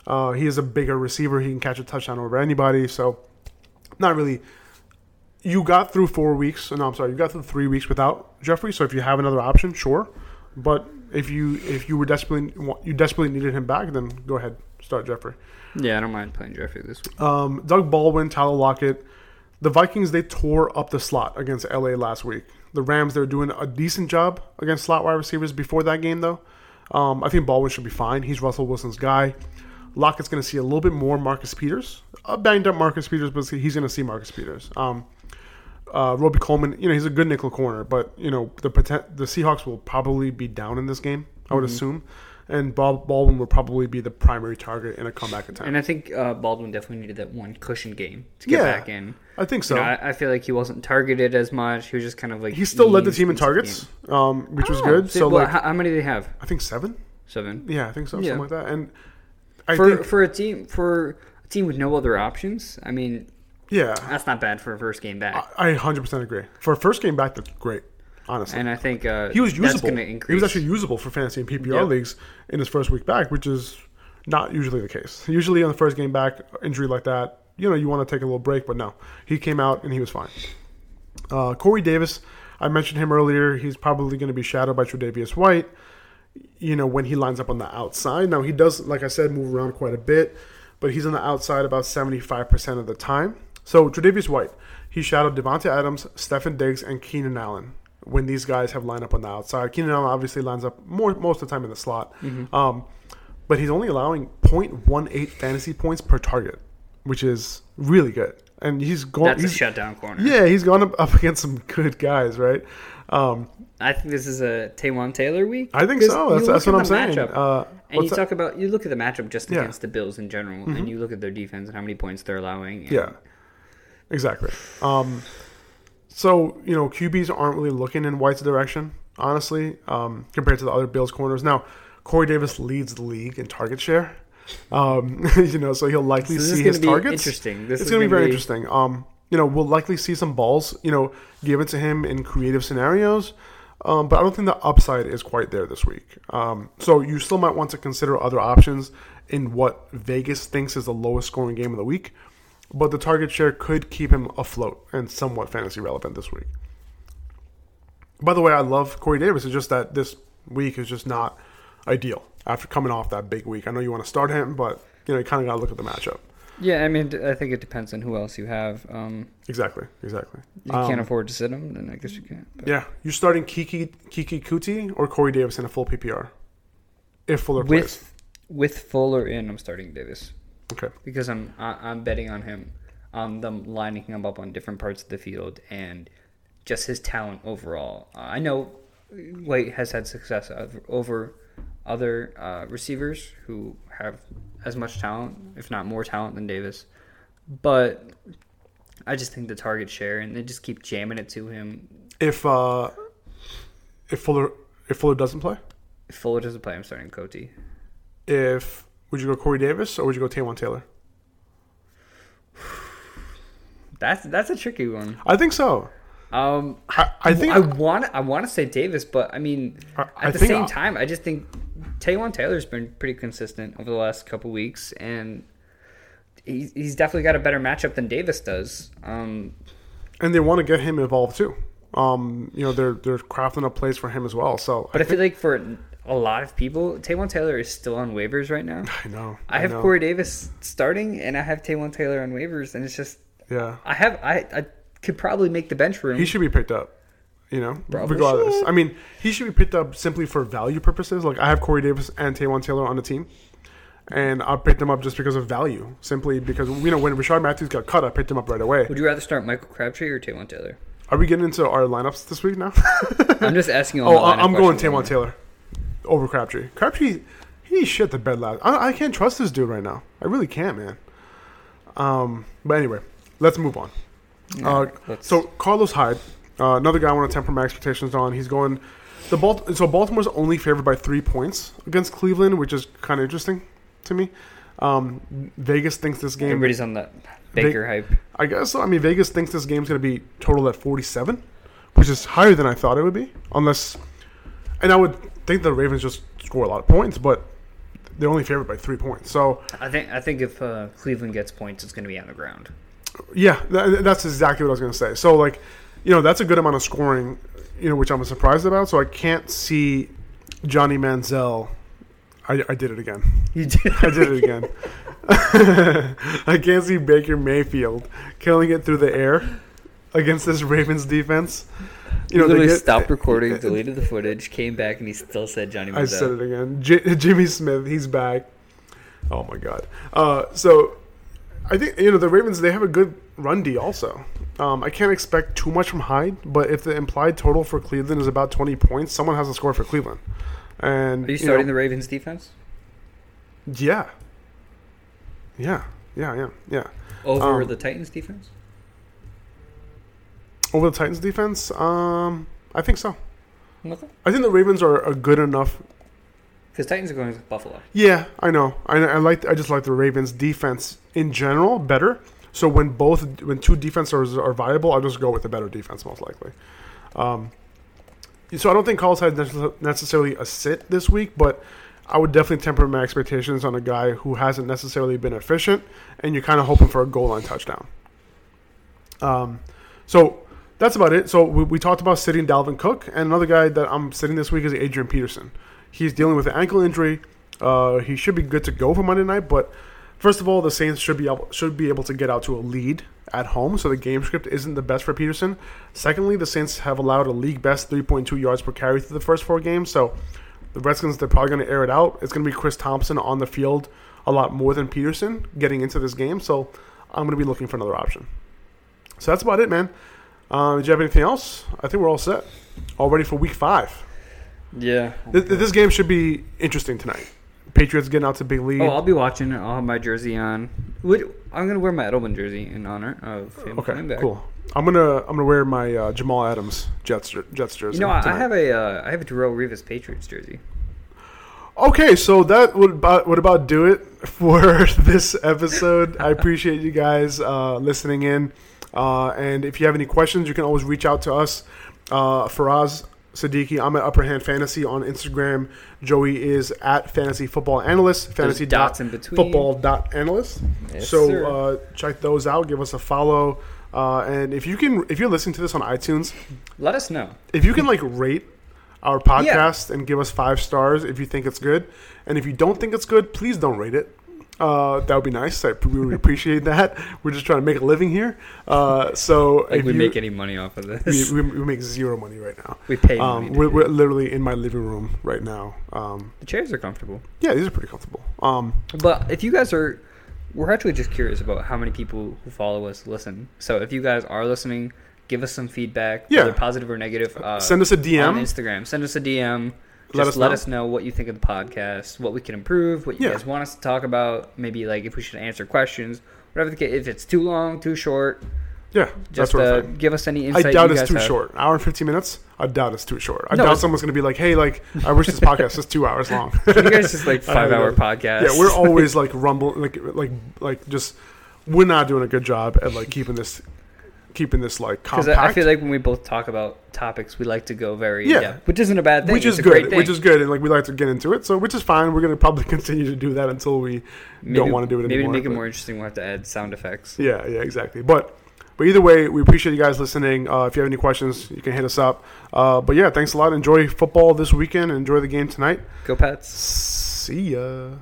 Uh, he is a bigger receiver. He can catch a touchdown over anybody. So not really. You got through four weeks. No, I'm sorry. You got through three weeks without Jeffrey. So if you have another option, sure. But if you if you were desperately you desperately needed him back, then go ahead, start Jeffrey. Yeah, I don't mind playing Jeffrey this week. Um, Doug Baldwin, Tyler Lockett. The Vikings, they tore up the slot against L A last week. The Rams, they were doing a decent job against slot wide receivers before that game, though. Um, I think Baldwin should be fine. He's Russell Wilson's guy. Lockett's going to see a little bit more Marcus Peters. A banged up Marcus Peters, but he's going to see Marcus Peters. Um, uh, Roby Coleman, you know, he's a good nickel corner, but, you know, the the Seahawks will probably be down in this game, I would mm-hmm. assume. And Baldwin will probably be the primary target in a comeback attempt. And I think uh, Baldwin definitely needed that one cushion game to get yeah, back in. I think so. You know, I, I feel like he wasn't targeted as much. He was just kind of like... He still led the team in targets, um, which oh, was good. So, so well, like, how, how many did he have? I think seven. Seven? Yeah, I think so. Yeah. Something like that. And I for, think... For a team, for a team with no other options, I mean... Yeah. That's not bad for a first game back. I, I one hundred percent agree. For a first game back, that's great. Honestly. And I think uh, he was usable. He was actually usable for fantasy and P P R yep. leagues in his first week back, which is not usually the case. Usually on the first game back, injury like that, you know, you want to take a little break, but no. He came out and he was fine. Uh, Corey Davis, I mentioned him earlier. He's probably going to be shadowed by Tre'Davious White, you know, when he lines up on the outside. Now, he does, like I said, move around quite a bit, but he's on the outside about seventy-five percent of the time. So Tre'Davious White, he shadowed Davante Adams, Stephen Diggs, and Keenan Allen. When these guys have lined up on the outside, Keenan Allen obviously lines up more most of the time in the slot, mm-hmm. um, but he's only allowing zero point one eight fantasy points per target, which is really good. And he's going. That's he's, a shutdown corner. Yeah, he's gone up, up against some good guys, right? Um, I think this is a Taywan Taylor week. I think so. That's, that's what I'm saying. Uh, and you that? talk about you look at the matchup just yeah. against the Bills in general, mm-hmm. and you look at their defense and how many points they're allowing. And... Yeah, exactly. Um, So, you know, Q Bs aren't really looking in White's direction, honestly, um, compared to the other Bills corners. Now, Corey Davis leads the league in target share, um, you know, so he'll likely so see his targets. Interesting. This it's going to be very be... interesting. Um, you know, we'll likely see some balls, you know, given to him in creative scenarios, um, but I don't think the upside is quite there this week. Um, so you still might want to consider other options in what Vegas thinks is the lowest scoring game of the week. But the target share could keep him afloat and somewhat fantasy relevant this week. By the way, I love Corey Davis. It's just that this week is just not ideal after coming off that big week. I know you want to start him, but you know you kind of got to look at the matchup. Yeah, I mean, I think it depends on who else you have. Um, exactly, exactly. You can't um, afford to sit him, then I guess you can't. But. Yeah, you're starting Kiki Kiki Kuti or Corey Davis in a full P P R if Fuller with, plays. With Fuller in, I'm starting Davis. Okay. Because I'm I'm betting on him, on them lining him up on different parts of the field and just his talent overall. Uh, I know White has had success over other uh, receivers who have as much talent, if not more talent than Davis. But I just think the target share and they just keep jamming it to him. If uh, if Fuller if Fuller doesn't play, if Fuller doesn't play, I'm starting Coty. If Would you go Corey Davis or would you go Taywan Taylor? That's that's a tricky one. I think so. Um, I, I think I want I want to say Davis, but I mean I, at I the same I, time, I just think Taywan Taylor's been pretty consistent over the last couple weeks, and he's he's definitely got a better matchup than Davis does. Um, and they want to get him involved too. Um, you know they're they're crafting up plays for him as well. So, but I, I feel like for a lot of people, Taywan Taylor is still on waivers right now. I know. I, I have know. Corey Davis starting, and I have Taywan Taylor on waivers, and it's just yeah. I have I, I could probably make the bench room. He should be picked up, you know, probably regardless. Should. I mean, he should be picked up simply for value purposes. Like I have Corey Davis and Taywan Taylor on the team, and I picked them up just because of value, simply because you know when Rashard Matthews got cut, I picked him up right away. Would you rather start Michael Crabtree or Taywan Taylor? Are we getting into our lineups this week now? I'm just asking. All oh, I'm going Taywan Taylor. Over Crabtree. Crabtree, he shit the bed last. I, I can't trust this dude right now. I really can't, man. Um, but anyway, let's move on. Yeah, uh, let's... So Carlos Hyde, uh, another guy I want to temper my expectations on. He's going. The Balt- so Baltimore's only favored by three points against Cleveland, which is kind of interesting to me. Um, Vegas thinks this game... Everybody's on that Baker they, hype. I guess so. I mean, Vegas thinks this game's going to be total at forty-seven, which is higher than I thought it would be. Unless... And I would think the Ravens just score a lot of points, but they're only favored by three points. So I think I think if uh, Cleveland gets points, it's going to be on the ground. Yeah, that, that's exactly what I was going to say. So, like, you know, that's a good amount of scoring, you know, which I'm surprised about. So I can't see Johnny Manziel. I, I did it again. You did. I did it again. I can't see Baker Mayfield killing it through the air against this Ravens defense. You know, he literally they get, stopped recording, deleted the footage, came back, and he still said Johnny Manziel. I said it again. J- Jimmy Smith, he's back. Oh, my God. Uh, so, I think, you know, the Ravens, they have a good run D also. Um, I can't expect too much from Hyde, but if the implied total for Cleveland is about twenty points, someone has to score for Cleveland. And, Are you starting you know, the Ravens defense? Yeah. Yeah. Yeah, yeah, yeah. Over um, the Titans defense? Over the Titans defense? Um, I think so. Okay. I think the Ravens are, are good enough. Because Titans are going to Buffalo. Yeah, I know. I, I like. I just like the Ravens defense in general better. So when both when two defenses are, are viable, I'll just go with the better defense most likely. Um, so I don't think Carlos had necessarily a sit this week, but I would definitely temper my expectations on a guy who hasn't necessarily been efficient, and you're kind of hoping for a goal line touchdown. Um, so. That's about it. So we, we talked about sitting Dalvin Cook, and another guy that I'm sitting this week is Adrian Peterson. He's dealing with an ankle injury. Uh, he should be good to go for Monday night, but first of all, the Saints should be able, should be able to get out to a lead at home, so the game script isn't the best for Peterson. Secondly, the Saints have allowed a league best three point two yards per carry through the first four games, so the Redskins, they're probably going to air it out. It's going to be Chris Thompson on the field a lot more than Peterson getting into this game, so I'm going to be looking for another option. So that's about it, man. Um, did you have anything else? I think we're all set. All ready for week five. Yeah. This, this game should be interesting tonight. Patriots getting out to big lead. Oh, I'll be watching. I'll have my jersey on. I'm going to wear my Edelman jersey in honor of him okay, coming back. Cool. I'm going to I'm gonna wear my uh, Jamal Adams Jets, Jets jersey. You know, tonight. I have a uh, I have a Darrelle Revis Patriots jersey. Okay, so that would about, would about do it for this episode. I appreciate you guys uh, listening in. Uh, and if you have any questions, you can always reach out to us. Uh, Faraz Siddiqui, I'm at Upper Hand Fantasy on Instagram. Joey is at Fantasy Football Analyst. Fantasy dots in between. Football dot analyst. Yes, so uh, check those out. Give us a follow. Uh, and if you can, if you're listening to this on iTunes, let us know. If you can like rate our podcast yeah. and give us five stars if you think it's good, and if you don't think it's good, please don't rate it. Uh, that would be nice. I really appreciate that. We're just trying to make a living here. Uh, so like if we you, make any money off of this, we, we, we make zero money right now. We pay. Um, money we're, we're literally in my living room right now. Um, the chairs are comfortable. Yeah, these are pretty comfortable. Um, but if you guys are, we're actually just curious about how many people who follow us listen. So if you guys are listening, give us some feedback, yeah. whether positive or negative. Uh, Send us a D M on Instagram. Send us a D M. Just let, us, let know. us know what you think of the podcast, what we can improve, what you yeah. guys want us to talk about, maybe like if we should answer questions, whatever the case. If it's too long, too short, yeah, just that's what uh, give us any insight. I doubt you it's guys too have. short. An hour and fifteen minutes. I doubt it's too short. I no, doubt someone's going to be like, "Hey, like, I wish this podcast was two hours long." Can you guys just like five hour podcast? Yeah, we're always like rumble, like, like, like, just we're not doing a good job at like keeping this. Keeping this like compact. Because I feel like when we both talk about topics, we like to go very yeah, yeah which isn't a bad thing, which is it's good, a great thing. which is good, and like we like to get into it, so which is fine. We're gonna probably continue to do that until we maybe, don't want to do it maybe anymore. Maybe to make but, it more interesting, we'll have to add sound effects. Yeah, yeah, exactly. But but either way, we appreciate you guys listening. Uh, if you have any questions, you can hit us up. Uh, but yeah, thanks a lot. Enjoy football this weekend. Enjoy the game tonight. Go Pats. See ya.